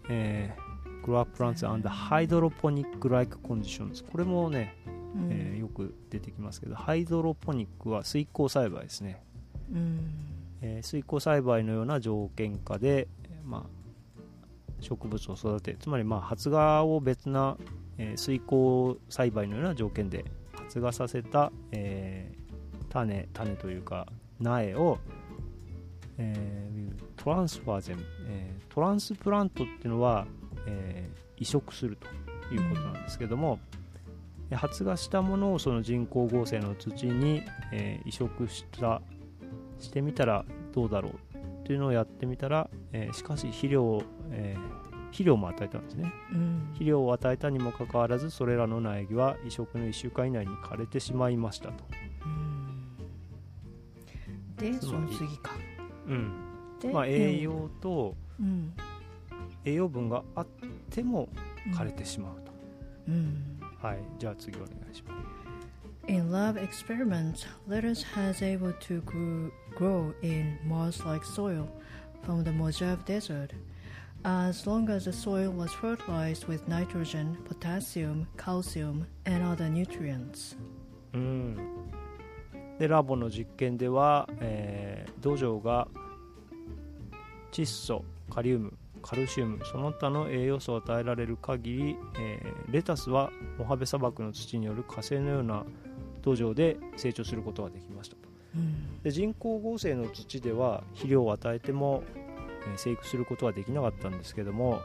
grow up plants under hydroponic-like conditions これもね、うんよく出てきますけど、ハイドロポニックは水耕栽培ですね、うん水耕栽培のような条件下で、まあ、植物を育て、つまりまあ発芽を別な、水耕栽培のような条件で発芽させた、種というか苗を、トランスファーゼム、トランスプラントっていうのは、移植するということなんですけども、発芽したものをその人工合成の土に、移植してみたらどうだろうっていうのをやってみたら、しかし肥料も与えたんですね、うん、肥料を与えたにもかかわらずそれらの苗木は移植の1週間以内に枯れてしまいましたと、うん、でその次か、うんまあ、栄養分があっても枯れてしまうと、うんうんはい、じゃあ次お願いします。 In lab experiments, lettuce has able to grow in moss-like soil from the Mojave Desert as long as the soil was fertilized with nitrogen, potassium, calcium, and other nutrients. うんでラボの実験では、土壌が窒素、カリウムカルシウムその他の栄養素を与えられる限り、レタスはモハベ砂漠の土による火星のような土壌で成長することができましたと、うん、で人工合成の土では肥料を与えても、生育することはできなかったんですけども、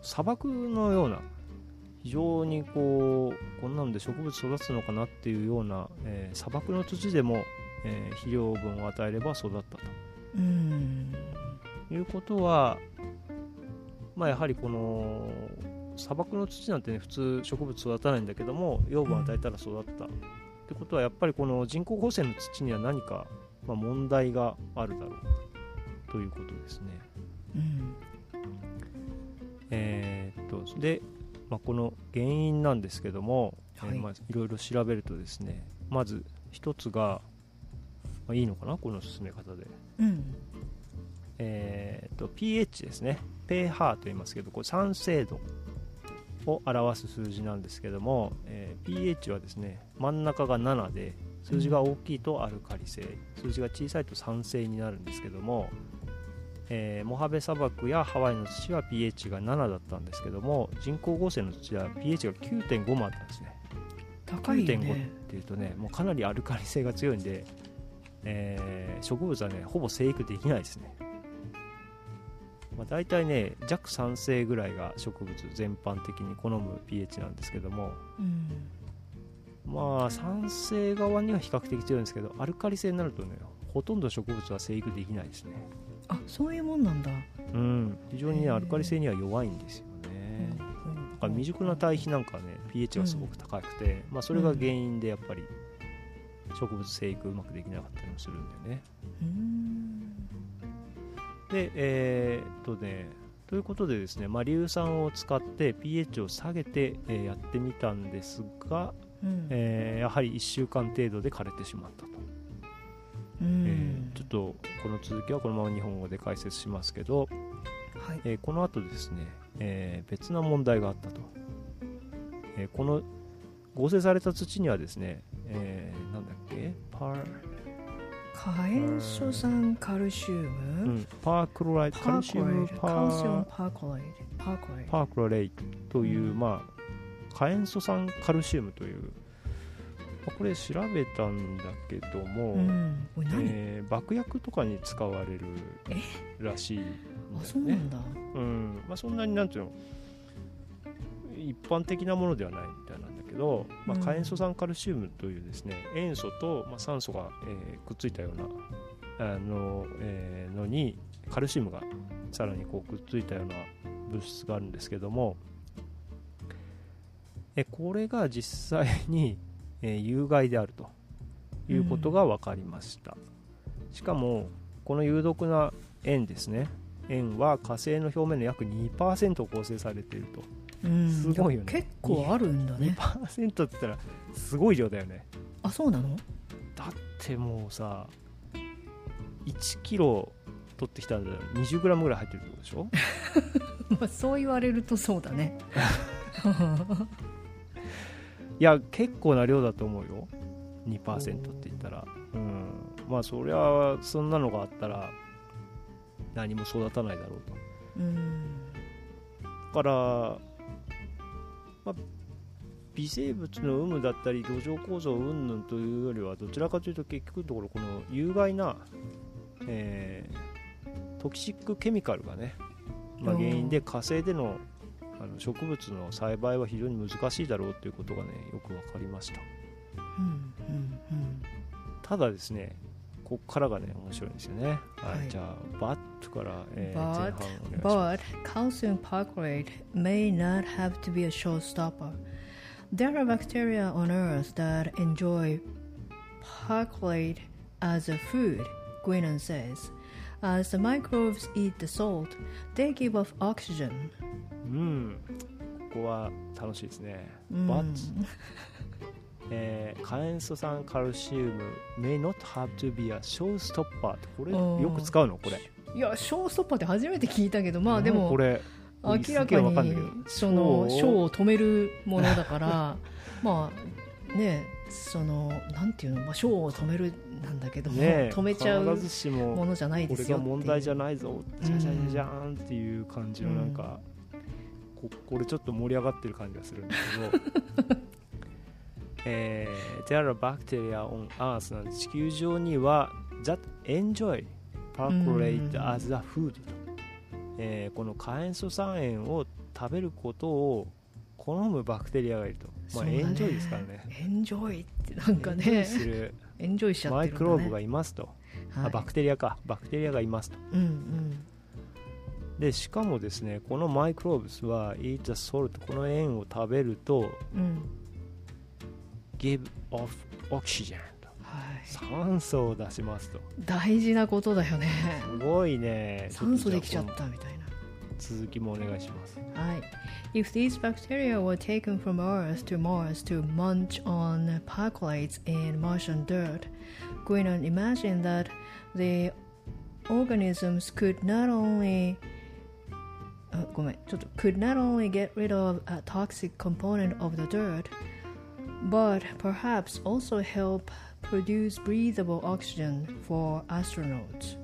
砂漠のような非常にこんなので植物育つのかなっていうような、砂漠の土でも、肥料分を与えれば育ったとうんいうことは、まあ、やはりこの砂漠の土なんてね普通植物育たないんだけども養分を与えたら育った、うん、ってことはやっぱりこの人工合成の土には何か、まあ、問題があるだろうということですね、うんで、まあ、この原因なんですけども、はいまあ、いろいろ調べるとですねまず一つがいいのかなこの進め方で、うんpH ですね pH と言いますけどこれ酸性度を表す数字なんですけども、pH はですね真ん中が7で数字が大きいとアルカリ性、うん、数字が小さいと酸性になるんですけども、モハベ砂漠やハワイの土は pH が7だったんですけども人工合成の土は pH が 9.5 もあったんですね。高いね 9.5 っていうとねもうかなりアルカリ性が強いんで植物はねほぼ生育できないですね、まあ、大体ね弱酸性ぐらいが植物全般的に好む pH なんですけども、うん、まあ酸性側には比較的強いんですけどアルカリ性になるとねほとんど植物は生育できないですね。あそういうもんなんだ。うん非常にねアルカリ性には弱いんですよね。ぱ未熟な堆肥なんかはね pH がすごく高くて、まあ、それが原因でやっぱり植物生育うまくできなかったりもするんだよね。でということでですね、まあ、硫酸を使って pH を下げて、やってみたんですが、やはり1週間程度で枯れてしまったと。ちょっとこの続きはこのまま日本語で解説しますけど、はい、この後ですね、別な問題があったと。この合成された土にはですね、なんだっけ、亜鉛酸カルシウム、パークロレイト、カルシウムパークロレイトという、まあ、亜鉛酸カルシウムという、これ調べたんだけども、爆薬とかに使われるらしいんだよね。あ、そうなんだ。まあ、そんなになんていうの一般的なものではないみたいなんだけど、まあ、亜塩素酸カルシウムというですね、塩素と、まあ、酸素が、くっついたようなのにカルシウムがさらにこうくっついたような物質があるんですけども、これが実際に有害であるということが分かりました。しかもこの有毒な塩ですね、塩は火星の表面の約 2% 構成されていると。すごいよね。結構あるんだね。 2% って言ったらすごい量だよね。あ、そうなの？だってもうさ、1キロ取ってきたんだよ、20グラムぐらい入ってるってことでしょまあそう言われるとそうだねいや結構な量だと思うよ、 2% って言ったら。まあそりゃそんなのがあったら何も育たないだろうと。だから、まあ、微生物の有無だったり土壌構造云々というよりは、どちらかというと結局のところこの有害な、トキシックケミカルがね、まあ、原因で火星での植物の栽培は非常に難しいだろうということがね、よく分かりました。ただですね、ここからがね面白いんですよね。じゃあバットから、前半お願いします。But calcium perchlorate may not have to be a showstopper. There are bacteria on Earth that enjoy perchlorate as a food, Guinan says. As the microbes eat the salt, they give off oxygen.ここは楽しいですね。亜塩素酸カルシウム may not have to be a showstopper。 これよく使うの？これいや、ショーストッパーって初めて聞いたけど、まあでもこれ明らかにそのショーを止めるものだからまあね、そのなんていうの、まあ、ショーを止めるなんだけども、止めちゃうものじゃないですよっていう、これが問題じゃないぞ、じゃじゃじゃじゃーんっていう感じの、なんか、これちょっと盛り上がってる感じがするんだけどThere are bacteria on Earth なんで、地球上には that enjoy perchlorate as a food、この亜塩素酸塩を食べることを好むバクテリアがいると。まあ、エンジョイですからね。エンジョイってなんかね、エンジョイしちゃってるんだね。マイクローブがいますと、バクテリアか、バクテリアがいますと。でしかもですね、このマイクローブスは eat the salt、 この塩を食べると、give off oxygen、 酸素を出しますと。大事なことだよね。すごいね、酸素できちゃったみたいな。続きもお願いします。はい。If these bacteria were taken from Earth to Mars to munch on perchlorates in Martian dirt, Guinan imagined that the organisms could not only get rid of a toxic component of the dirt, but perhaps also help produce breathable oxygen for astronauts.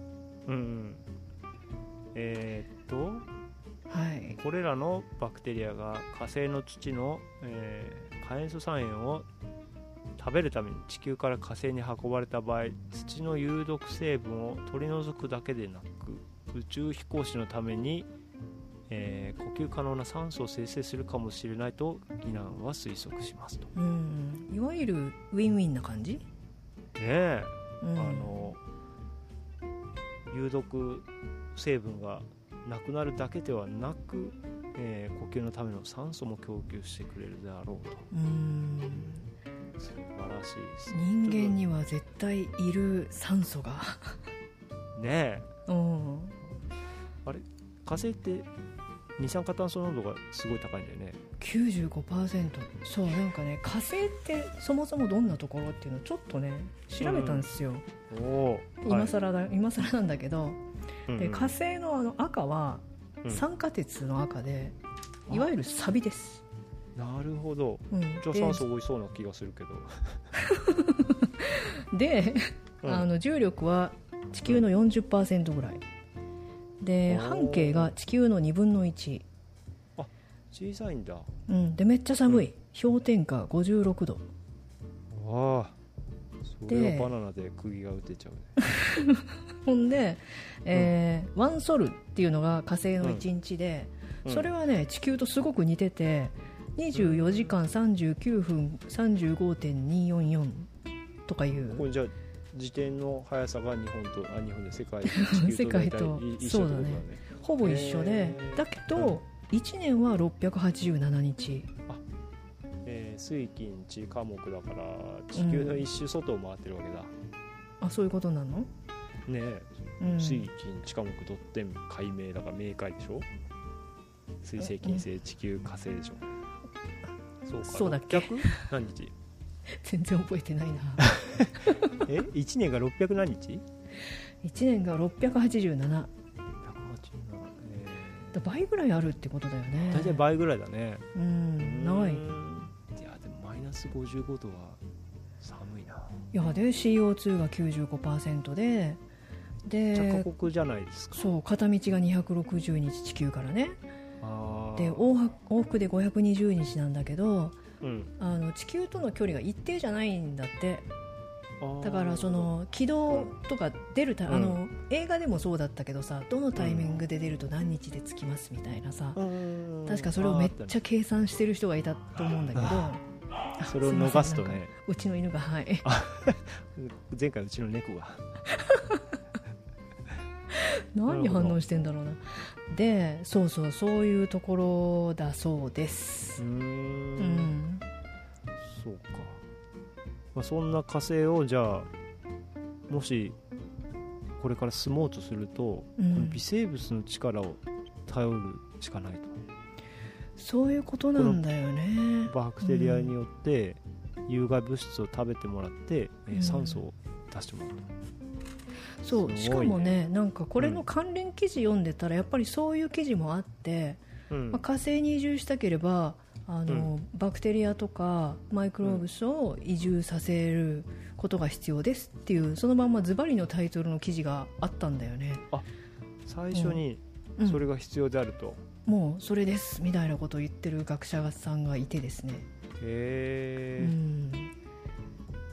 これらのバクテリアが火星の土の、亜塩素酸塩を食べるために地球から火星に運ばれた場合、土の有毒成分を取り除くだけでなく、宇宙飛行士のために、呼吸可能な酸素を生成するかもしれないと疑難は推測しますと。いわゆるウィンウィンな感じ？ねえ、有毒成分がなくなるだけではなく、呼吸のための酸素も供給してくれるであろうと。うーん、素晴らしいです。人間には絶対いる酸素がねえ、うん、あれ火星って二酸化炭素濃度がすごい高いんだよね。 95%。 そう、なんかね、火星ってそもそもどんなところっていうのをちょっとね調べたんですよ、うん、お、今更だ、はい、今更なんだけど、うんうん、で火星のあの赤は酸化鉄の赤で、うん、いわゆるサビです。なるほど、うん、じゃあ酸素多いそうな気がするけどで、うん、あの重力は地球の 40% ぐらい、うんで半径が地球の2分の1。あ、小さいんだ、うん、でめっちゃ寒い、うん、氷点下56度。ああ、それはバナナで釘が打てちゃうねほんで、うん、ワンソルっていうのが火星の1日で、うん、それはね地球とすごく似てて24時間39分 35.244 とかいう、これじゃあ自転の速さが日本で世界と一緒だね。ほぼ一緒で、だけど、うん、1年は687日。あ、水金地火木だから地球の一周外を回ってるわけだ。うん、あ、そういうことなの？ねえ、うん、水金地火木ドッテン海明だから冥界でしょ。水星金星地球火星でしょ。そうか。そうだっけ？何日？全然覚えてないな1年が600何日1年が687、だ倍ぐらいあるってことだよね。大体倍ぐらいだね。うん、長い。いやでもマイナス55度は寒いな。いやで CO2 が 95% で着国じゃないですか。そう、片道が260日地球からね。あで 往復で520日なんだけど、うん、あの地球との距離が一定じゃないんだって。だからその軌道とか出る、うん、あの映画でもそうだったけどさ、どのタイミングで出ると何日で着きますみたいなさ、うん、確かそれをめっちゃ計算してる人がいたと思うんだけど、それを逃すとね、うちの犬が、はい、前回うちの猫が何に反応してんだろうな。で、そうそう、そういうところだそうです。うん、そうか、まあ、そんな火星をじゃあもしこれから住もうとすると、うん、この微生物の力を頼るしかないと。そういうことなんだよね。バクテリアによって有害物質を食べてもらって、うん、酸素を出してもらうと。そう、ね、しかもね、なんかこれの関連記事読んでたら、やっぱりそういう記事もあって、うん、まあ、火星に移住したければあの、うん、バクテリアとかマイクロブスを移住させることが必要ですっていう、そのまんまズバリのタイトルの記事があったんだよね。あ、最初にそれが必要であると、うんうん、もうそれですみたいなことを言ってる学者さんがいてですね。へー、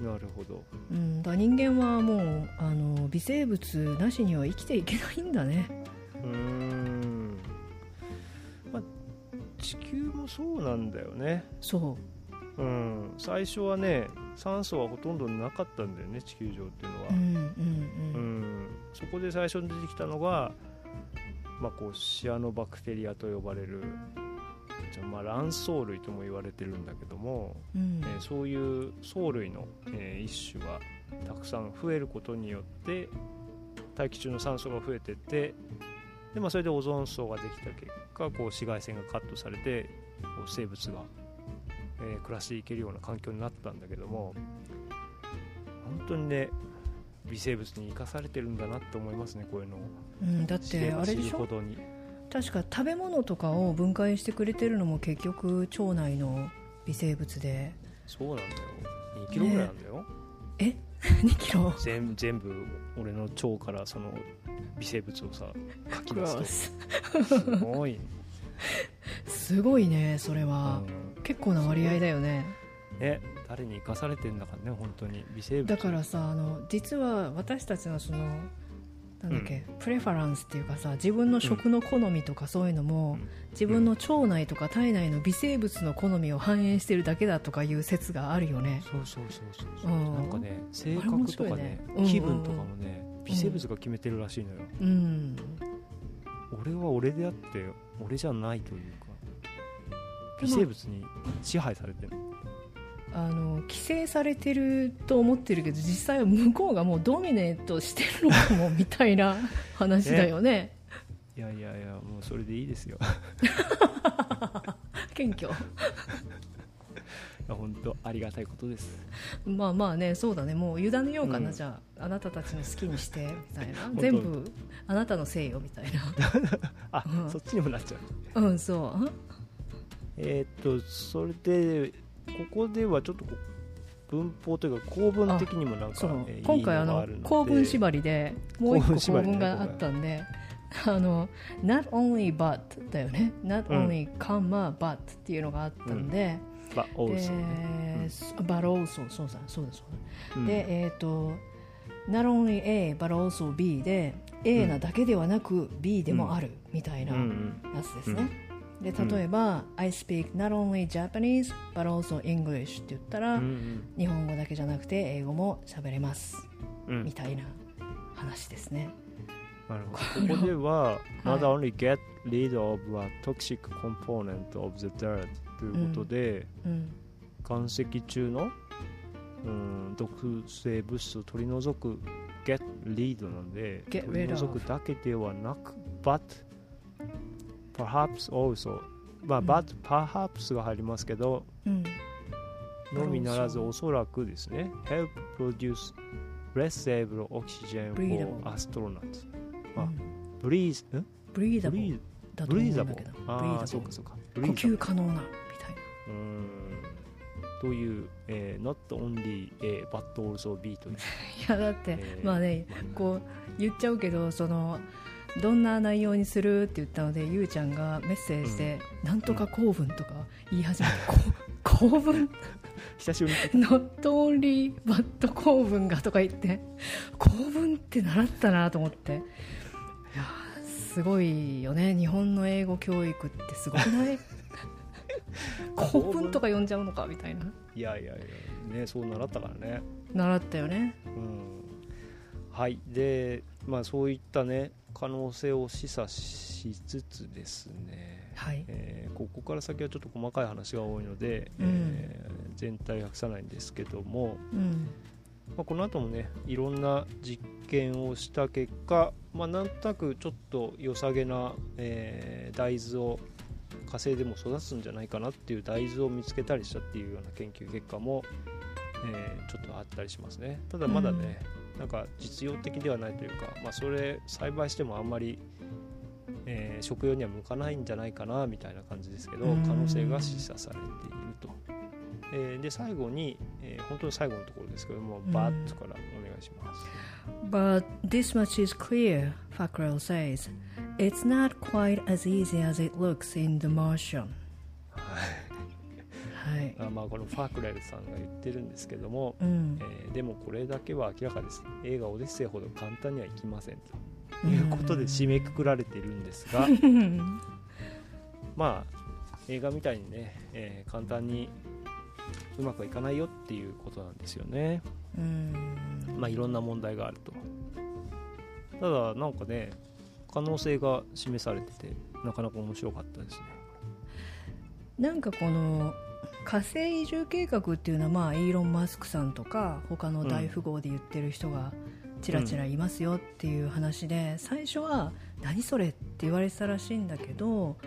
うん、なるほど、うん、だから人間はもうあの微生物なしには生きていけないんだね。うーん、まあ、地球もそうなんだよね。そう、うん、最初はね酸素はほとんどなかったんだよね、地球上っていうのは、うんうんうんうん、そこで最初に出てきたのが、まあ、こうシアノバクテリアと呼ばれる、まあ、卵巣類とも言われてるんだけども、うん、そういう藻類の、一種がたくさん増えることによって大気中の酸素が増えてってで、まあ、それでオゾン層ができた結果、こう紫外線がカットされてこう生物が、暮らしていけるような環境になったんだけども、本当にね微生物に生かされてるんだなって思いますね、こういうのを、うん、だってあれでしょ、確か食べ物とかを分解してくれてるのも結局腸内の微生物で。そうなんだよ、2キロぐらいなんだよ、ね、え2キロ、 全部俺の腸からその微生物をさかき出すとすごいすごいね、それは、うん、結構な割合だよね。ね、誰に生かされてんだかね、本当に微生物だからさ、あの実は私たちのそのなんだっけ、うん、プレファランスっていうかさ、自分の食の好みとかそういうのも、うん、自分の腸内とか体内の微生物の好みを反映してるだけだとかいう説があるよね。そうそうそうそう、うん、なんかね性格とかね、気分とかもね、うんうんうん、微生物が決めてるらしいのよ、うん、れは俺であって俺じゃないというか微生物に支配されてる、規制されてると思ってるけど実際は向こうがもうドミネートしてるのかもみたいな話だよね。いやいやいや、もうそれでいいですよ。謙虚。本当ありがたいことです。まあまあね、そうだね、もう委ねようかな、じゃああなたたちの好きにしてみたいな、全部あなたのせいよみたいな。あ、うん、そっちにもなっちゃう。うん、そう。それでここではちょっと文法というか構文的にもなんか、いいのがあるので、今回構文縛りでもう一個構文があったんで。not only but だよね、not only comma but っていうのがあったんで、but also ね、but also そうだそうだそうだ、でnot only A but also B で A なだけではなく B でもあるみたいなやつですね。で例えば I speak not only Japanese but also English って言ったら日本語だけじゃなくて英語も喋れますみたいな話ですね。ここでは not only get rid of a toxic component of the dirt ということで、岩石中の、毒性物質を取り除く get rid なので取り除くだけではなく but perhaps also、まあ、but perhaps が入りますけど、のみならずおそらくですね help produce breathable oxygen for astronautsブリーズ、ブリーダボーだと思うんだけど、ああそうかそうか、呼吸可能なみたいな、という、not only A but also B という。いやだって、まあね、こう言っちゃうけど、そのどんな内容にするって言ったのでゆうちゃんがメッセージで、なんとか構文とか言い始めて、構文久しぶりに not only but 構文がとか言って、構文って習ったなと思って、いやすごいよね、日本の英語教育ってすごくない構文とか呼んじゃうのかみたいな。いやいやいや、ね、そう習ったからね、習ったよね、はい。で、まあ、そういったね可能性を示唆しつつですね、はい、ここから先はちょっと細かい話が多いので、全体は隠さないんですけども、まあ、この後もねいろんな実験をした結果、まあ、なんとなくちょっと良さげな、大豆を火星でも育つんじゃないかなっていう大豆を見つけたりしたっていうような研究結果も、ちょっとあったりしますね。ただまだね、なんか実用的ではないというか、まあ、それ栽培してもあんまり、食用には向かないんじゃないかなみたいな感じですけど、可能性が示唆されていると。で最後に、本当に最後のところですけども、バッとからお願いします。But this much is clear, Fakrel says. It's not quite as easy as it looks in The Martian. はい。まあこのファークレルさんが言ってるんですけども、でもこれだけは明らかです。映画オデッセイほど簡単にはいきませんということで締めくくられているんですが、まあ映画みたいにね、簡単にうまくいかないよっていうことなんですよね。まあいろんな問題があると。ただなんかね、可能性が示されててなかなか面白かったですね。なんかこの火星移住計画っていうのは、まあイーロン・マスクさんとか他の大富豪で言ってる人がちらちらいますよっていう話で、最初は何それって言われてたらしいんだけど、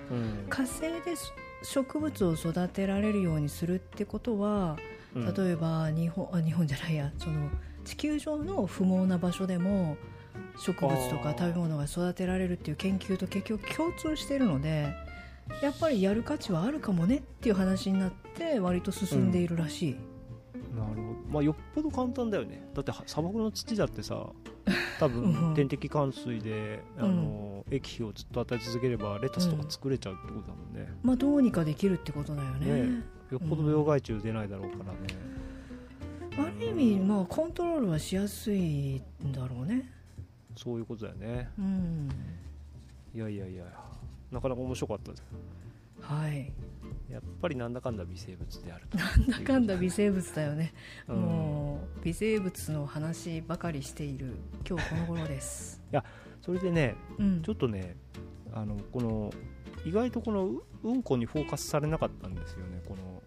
火星です植物を育てられるようにするってことは、例えば日本じゃないや、その地球上の不毛な場所でも植物とか食べ物が育てられるっていう研究と結局共通しているので、やっぱりやる価値はあるかもねっていう話になって割と進んでいるらしい、なるほど。まあ、よっぽど簡単だよね。だって砂漠の土だってさ、多分天敵乾水で液肥をずっと与え続ければレタスとか作れちゃうってことだもんね。まあどうにかできるってことだよね。よっぽど病害虫出ないだろうからね。ある意味、まあコントロールはしやすいんだろうね。そういうことだよね。いやいやいや、なかなか面白かったです。はい。やっぱりなんだかんだ微生物であると。なんだかんだ微生物だよね。もう微生物の話ばかりしている今日この頃です。いや。それでね、ちょっとね、この意外とこのうんこにフォーカスされなかったんですよね、この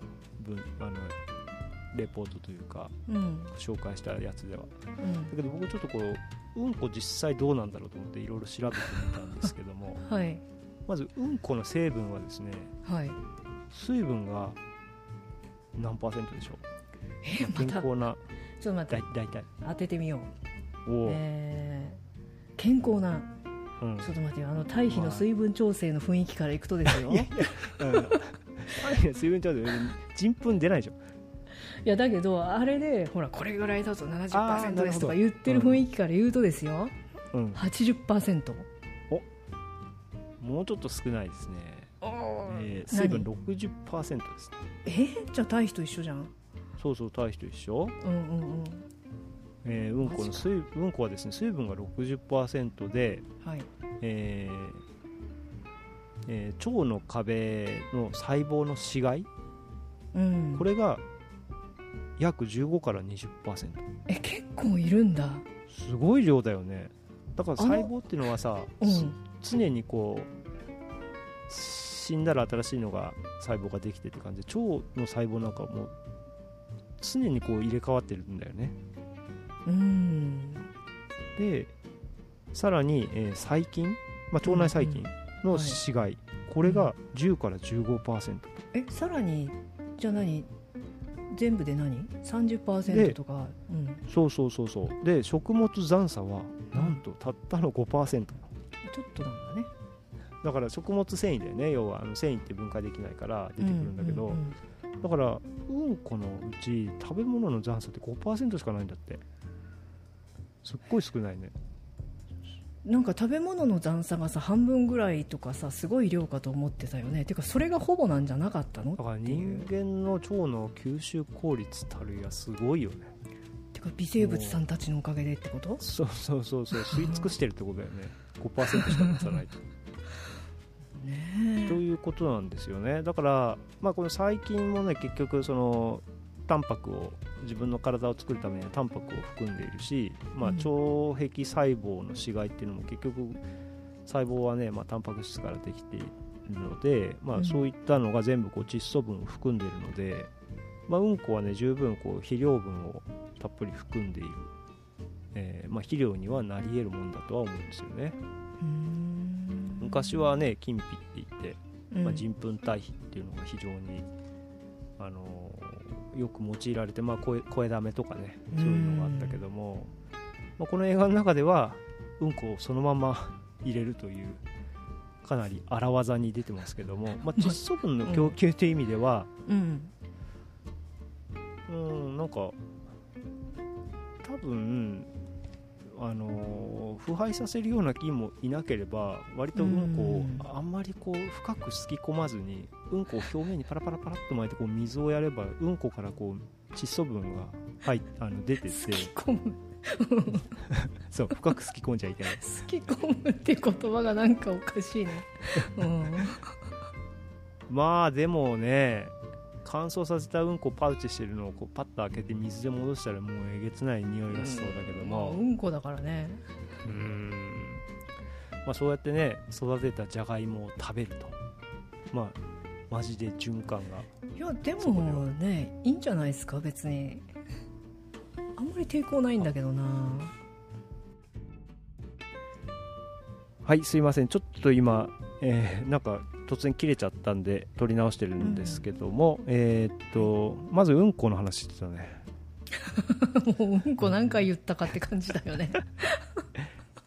レポートというか、うん、紹介したやつでは、うん、だけど僕ちょっとこううんこ実際どうなんだろうと思っていろいろ調べてみたんですけども、はい、まずうんこの成分はですね、はい、水分が何%でしょう、健康な、ちょっと待って、だいたい当ててみよう。お、健康な、うん、ちょっと待ってよ、堆肥の水分調整の雰囲気からいくとですよ、水分調整人分出ないでしょ。いやだけどあれでほらこれぐらいだと 70% ですとか言ってる雰囲気から言うとですよ、うん、80%。 もうちょっと少ないですね、水分 60% ですね。じゃあ堆肥と一緒じゃん。そうそう、堆肥と一緒。うんこはですね水分が 60% で、はい、腸の壁の細胞の死骸、うん、これが約15から 20%。 結構いるんだ。すごい量だよね。だから細胞っていうのはさ、うん、常にこう死んだら新しいのが細胞ができてって感じで、腸の細胞なんかもう常にこう入れ替わってるんだよね。うんでさらに、細菌、腸内細菌の死骸、はい、これが10から 15%。 さらにじゃあ何全部で何 30% とか、うん、そうで食物残渣はなんとたったの 5%、 ちょっとなんだね。だから食物繊維だよね、要は繊維って分解できないから出てくるんだけど、うんうんうん、だからうんこのうち食べ物の残渣って 5% しかないんだって。すっごい少ないね。なんか食べ物の残渣がさ半分ぐらいとかさ、すごい量かと思ってたよね。てかそれがほぼなんじゃなかったの。だから人間の腸の吸収効率たるやすごいよね。てか微生物さんたちのおかげでってこと。そう吸い尽くしてるってことだよね。5% しか出さないとねえ、ということなんですよね。だから、この細菌もね、結局そのタンパクを自分の体を作るためにはタンパクを含んでいるし、腸壁細胞の死骸っていうのも結局細胞はね、タンパク質からできているので、そういったのが全部こう窒素分を含んでいるので、うんこはね十分こう肥料分をたっぷり含んでいる、肥料にはなり得るもんだとは思うんですよね。昔はね金皮って言って、人糞堆肥っていうのが非常によく用いられて、声だめとかね、そういうのがあったけども、この映画の中ではうんこをそのまま入れるというかなり荒技に出てますけども、窒素分の供給という意味では、なんか多分腐敗させるような菌もいなければ、割とうんこをあんまりこう深くすき込まずに、うんこを表面にパラパラパラっと巻いてこう水をやれば、うんこからこう窒素分が出てて、すき込むそう、深くすき込んじゃいけない。すき込むって言葉がなんかおかしいねでもね、乾燥させたうんこをパウチしてるのをこうパッと開けて水で戻したら、もうえげつない匂いがしそうだけども、うんこだからね。そうやってね育てたじゃがいもを食べると、マジで循環が。いやでもね、いいんじゃないですか、別にあんまり抵抗ないんだけどな。はい、すいません、ちょっと今、なんか突然切れちゃったんで撮り直してるんですけども、まずうんこの話してたねもううんこ何回言ったかって感じだよね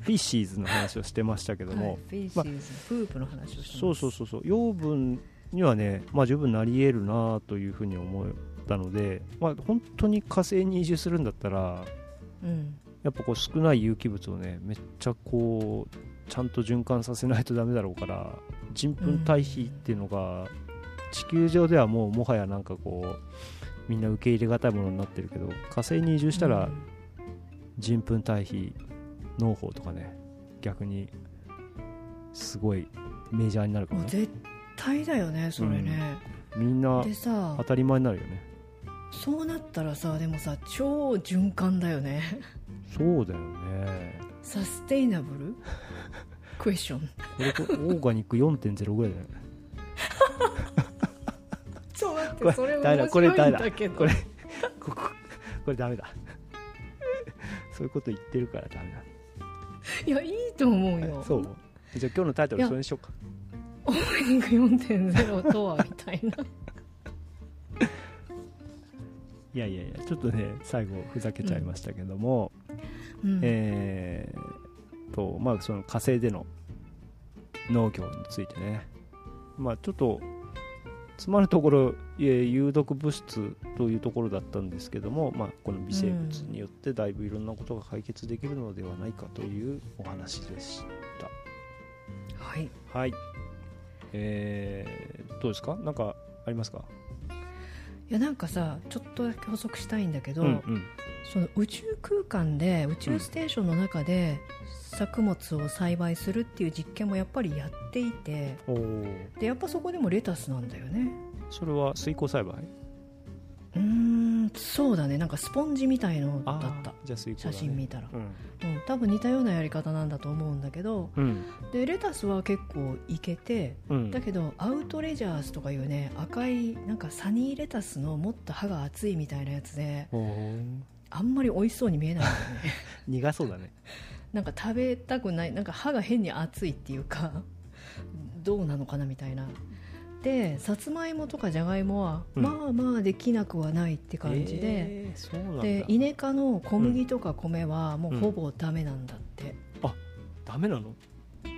フィッシーズの話をしてましたけども、はい、フィッシーズ、プープの話をしてます。そう養分にはね、十分なり得るなというふうに思ったので、本当に火星に移住するんだったら、やっぱこう少ない有機物をね、めっちゃこうちゃんと循環させないとダメだろうから、人糞堆肥っていうのが地球上ではもうもはやなんかこうみんな受け入れがたいものになってるけど、火星に移住したら人糞堆肥農法とかね、逆にすごいメジャーになるからね。絶対だよねそれね、みんな当たり前になるよね。そうなったらさ、でもさ超循環だよねそうだよね、サステイナブルクエスチョン。オーガニック 4.0 ぐらいだよね。ちょっと待って、それ面白いんだけど、これダメだ。そういうこと言ってるからダメだ。いや、いいと思うよ。そう、じゃあ今日のタイトルそれにしようか。オーガニック 4.0 とはみたいな。いやいやいや、ちょっとね最後ふざけちゃいましたけども、うん、まあその火星での農業についてね、まあちょっとつまるところ有毒物質というところだったんですけども、まあこの微生物によってだいぶいろんなことが解決できるのではないかというお話でした。はいはい、どうですか？なんかありますか？いや、なんかさ、ちょっとだけ補足したいんだけど、うんうん、その宇宙空間で、宇宙ステーションの中で作物を栽培するっていう実験もやっぱりやっていて、でやっぱそこでもレタスなんだよね。それは水耕栽培？そうだね、なんかスポンジみたいのだった。じゃあ水耕だね、写真見たら、うんうん、多分似たようなやり方なんだと思うんだけど、うん、でレタスは結構いけて、うん、だけどアウトレジャースとかいうね、赤いなんかサニーレタスのもっと葉が厚いみたいなやつで、あんまり美味しそうに見えないんだよね。苦そうだね。なんか食べたくない、なんか歯が変に厚いっていうか、どうなのかなみたいな。でさつまいもとかじゃがいもは、うん、まあまあできなくはないって感じで、そうなんだ。でイネ科の小麦とか米はもうほぼダメなんだって、うん、あ、ダメなの？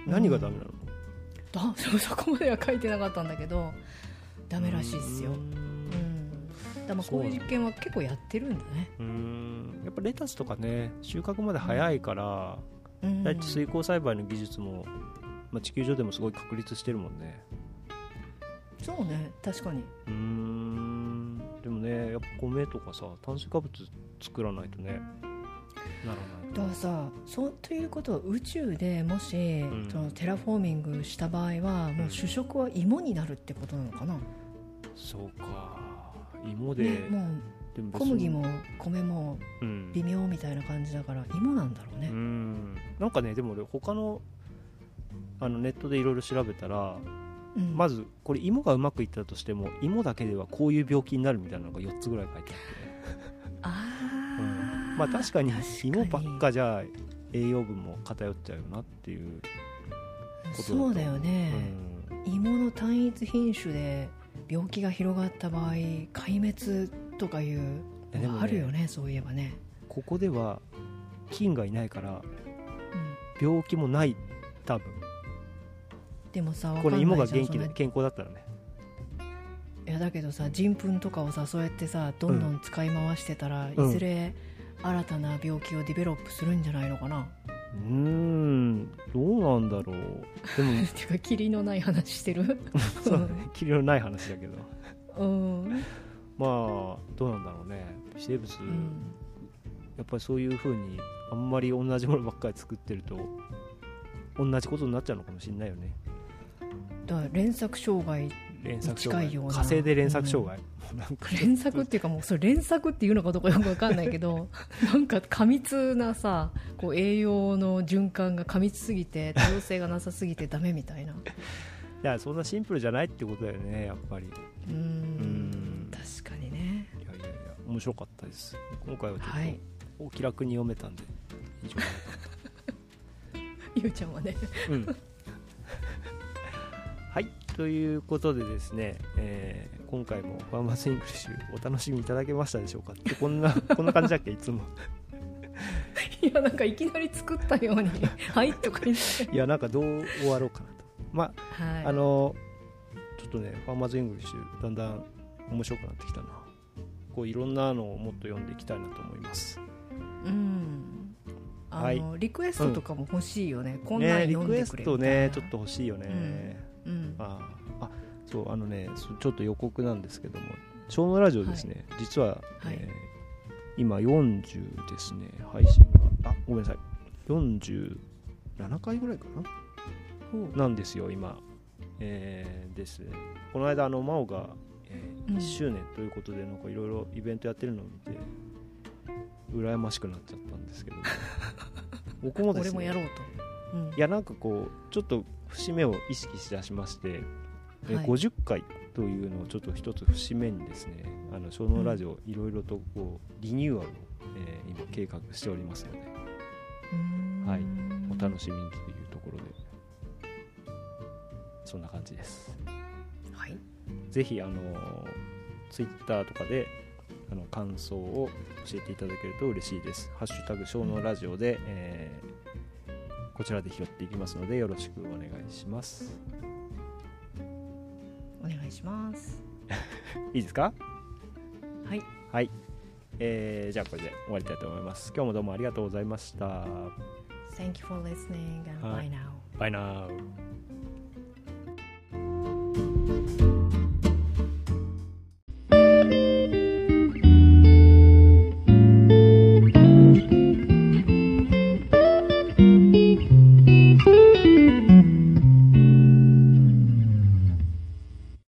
何がダメなの？そこまでは書いてなかったんだけど、ダメらしいですよ。だまあこういう実験は結構やってるんだね。やっぱレタスとかね、収穫まで早いから、水耕栽培の技術も、まあ、地球上でもすごい確立してるもんね。そうね、確かに。でもね、やっぱ米とかさ、炭水化物作らないとね、ならない。だからさ、そうということは宇宙でもし、そのテラフォーミングした場合は、もう主食は芋になるってことなのかな。そうか、芋で、ね、もう小麦も米も微妙みたいな感じだから、芋なんだろうね。なんかね、でも俺他の、ネットでいろいろ調べたら、まずこれ芋がうまくいったとしても、芋だけではこういう病気になるみたいなのが4つぐらい書いてあって、まあ確かに芋ばっかじゃ栄養分も偏っちゃうよなっていうことだと。そうだよね、芋の単一品種で病気が広がった場合、壊滅とかいうのがあるよ ね。そういえばね、ここでは菌がいないから、病気もない、多分。でもさ、これ芋が健康だったらね。いやだけどさ、人糞とかをさ、そうやってさ、どんどん使い回してたら、いずれ新たな病気をディベロップするんじゃないのかな。どうなんだろう。でもてかキリのない話してる。そうだね、キリのない話だけど。まあどうなんだろうね、微生物、やっぱりそういう風にあんまり同じものばっかり作ってると、同じことになっちゃうのかもしれないよね。だから連作障害に近いような。火星で連作障害、なんか連作っていうか、もうそれ連作っていうのかどうかよく分かんないけど、なんか過密なさ、こう栄養の循環が過密すぎて、多様性がなさすぎてダメみたいな。いや、そんなシンプルじゃないってことだよね、やっぱり。確かにね。いやいやいや、面白かったです。今回はちょっとお気楽に読めたんで、以上だった。ゆうちゃんはね、はい、ということでですね、今回もファーマーズイングリッシュお楽しみいただけましたでしょうかって、こんな感じだっけ、いつも。いや、なんかいきなり作ったようにはいとか言って、いや、なんかどう終わろうかなと。まあ、はい、ちょっとね、ファーマーズイングリッシュだんだん面白くなってきたな。こういろんなのをもっと読んでいきたいなと思います。はい、リクエストとかも欲しいよね、こんなん読んでくれみたいな。リクエストね、ちょっと欲しいよね。あ、そう、ちょっと予告なんですけども、小野ラジオですね、実は、今40ですね、配信が、ごめんなさい、47回ぐらいかななんですよ、今。ですね、この間真央が、1周年ということで、なんかいろいろイベントやってるのを見て羨ましくなっちゃったんですけど、僕もですね、俺もやろうとうん、いやなんかこうちょっと節目を意識しだしまして、はい、50回というのをちょっと一つ節目にですね、小脳ラジオいろいろとこうリニューアルを、今計画しておりますので、はい、お楽しみにというところでそんな感じです、はい、ぜひツイッターとかで感想を教えていただけると嬉しいです。ハッシュタグ小脳ラジオで、こちらで拾っていきますのでよろしくお願いします。お願いしますいいですか？はい、はい、じゃあこれで終わりたいと思います。今日もどうもありがとうございました。 Thank you for listening and bye now.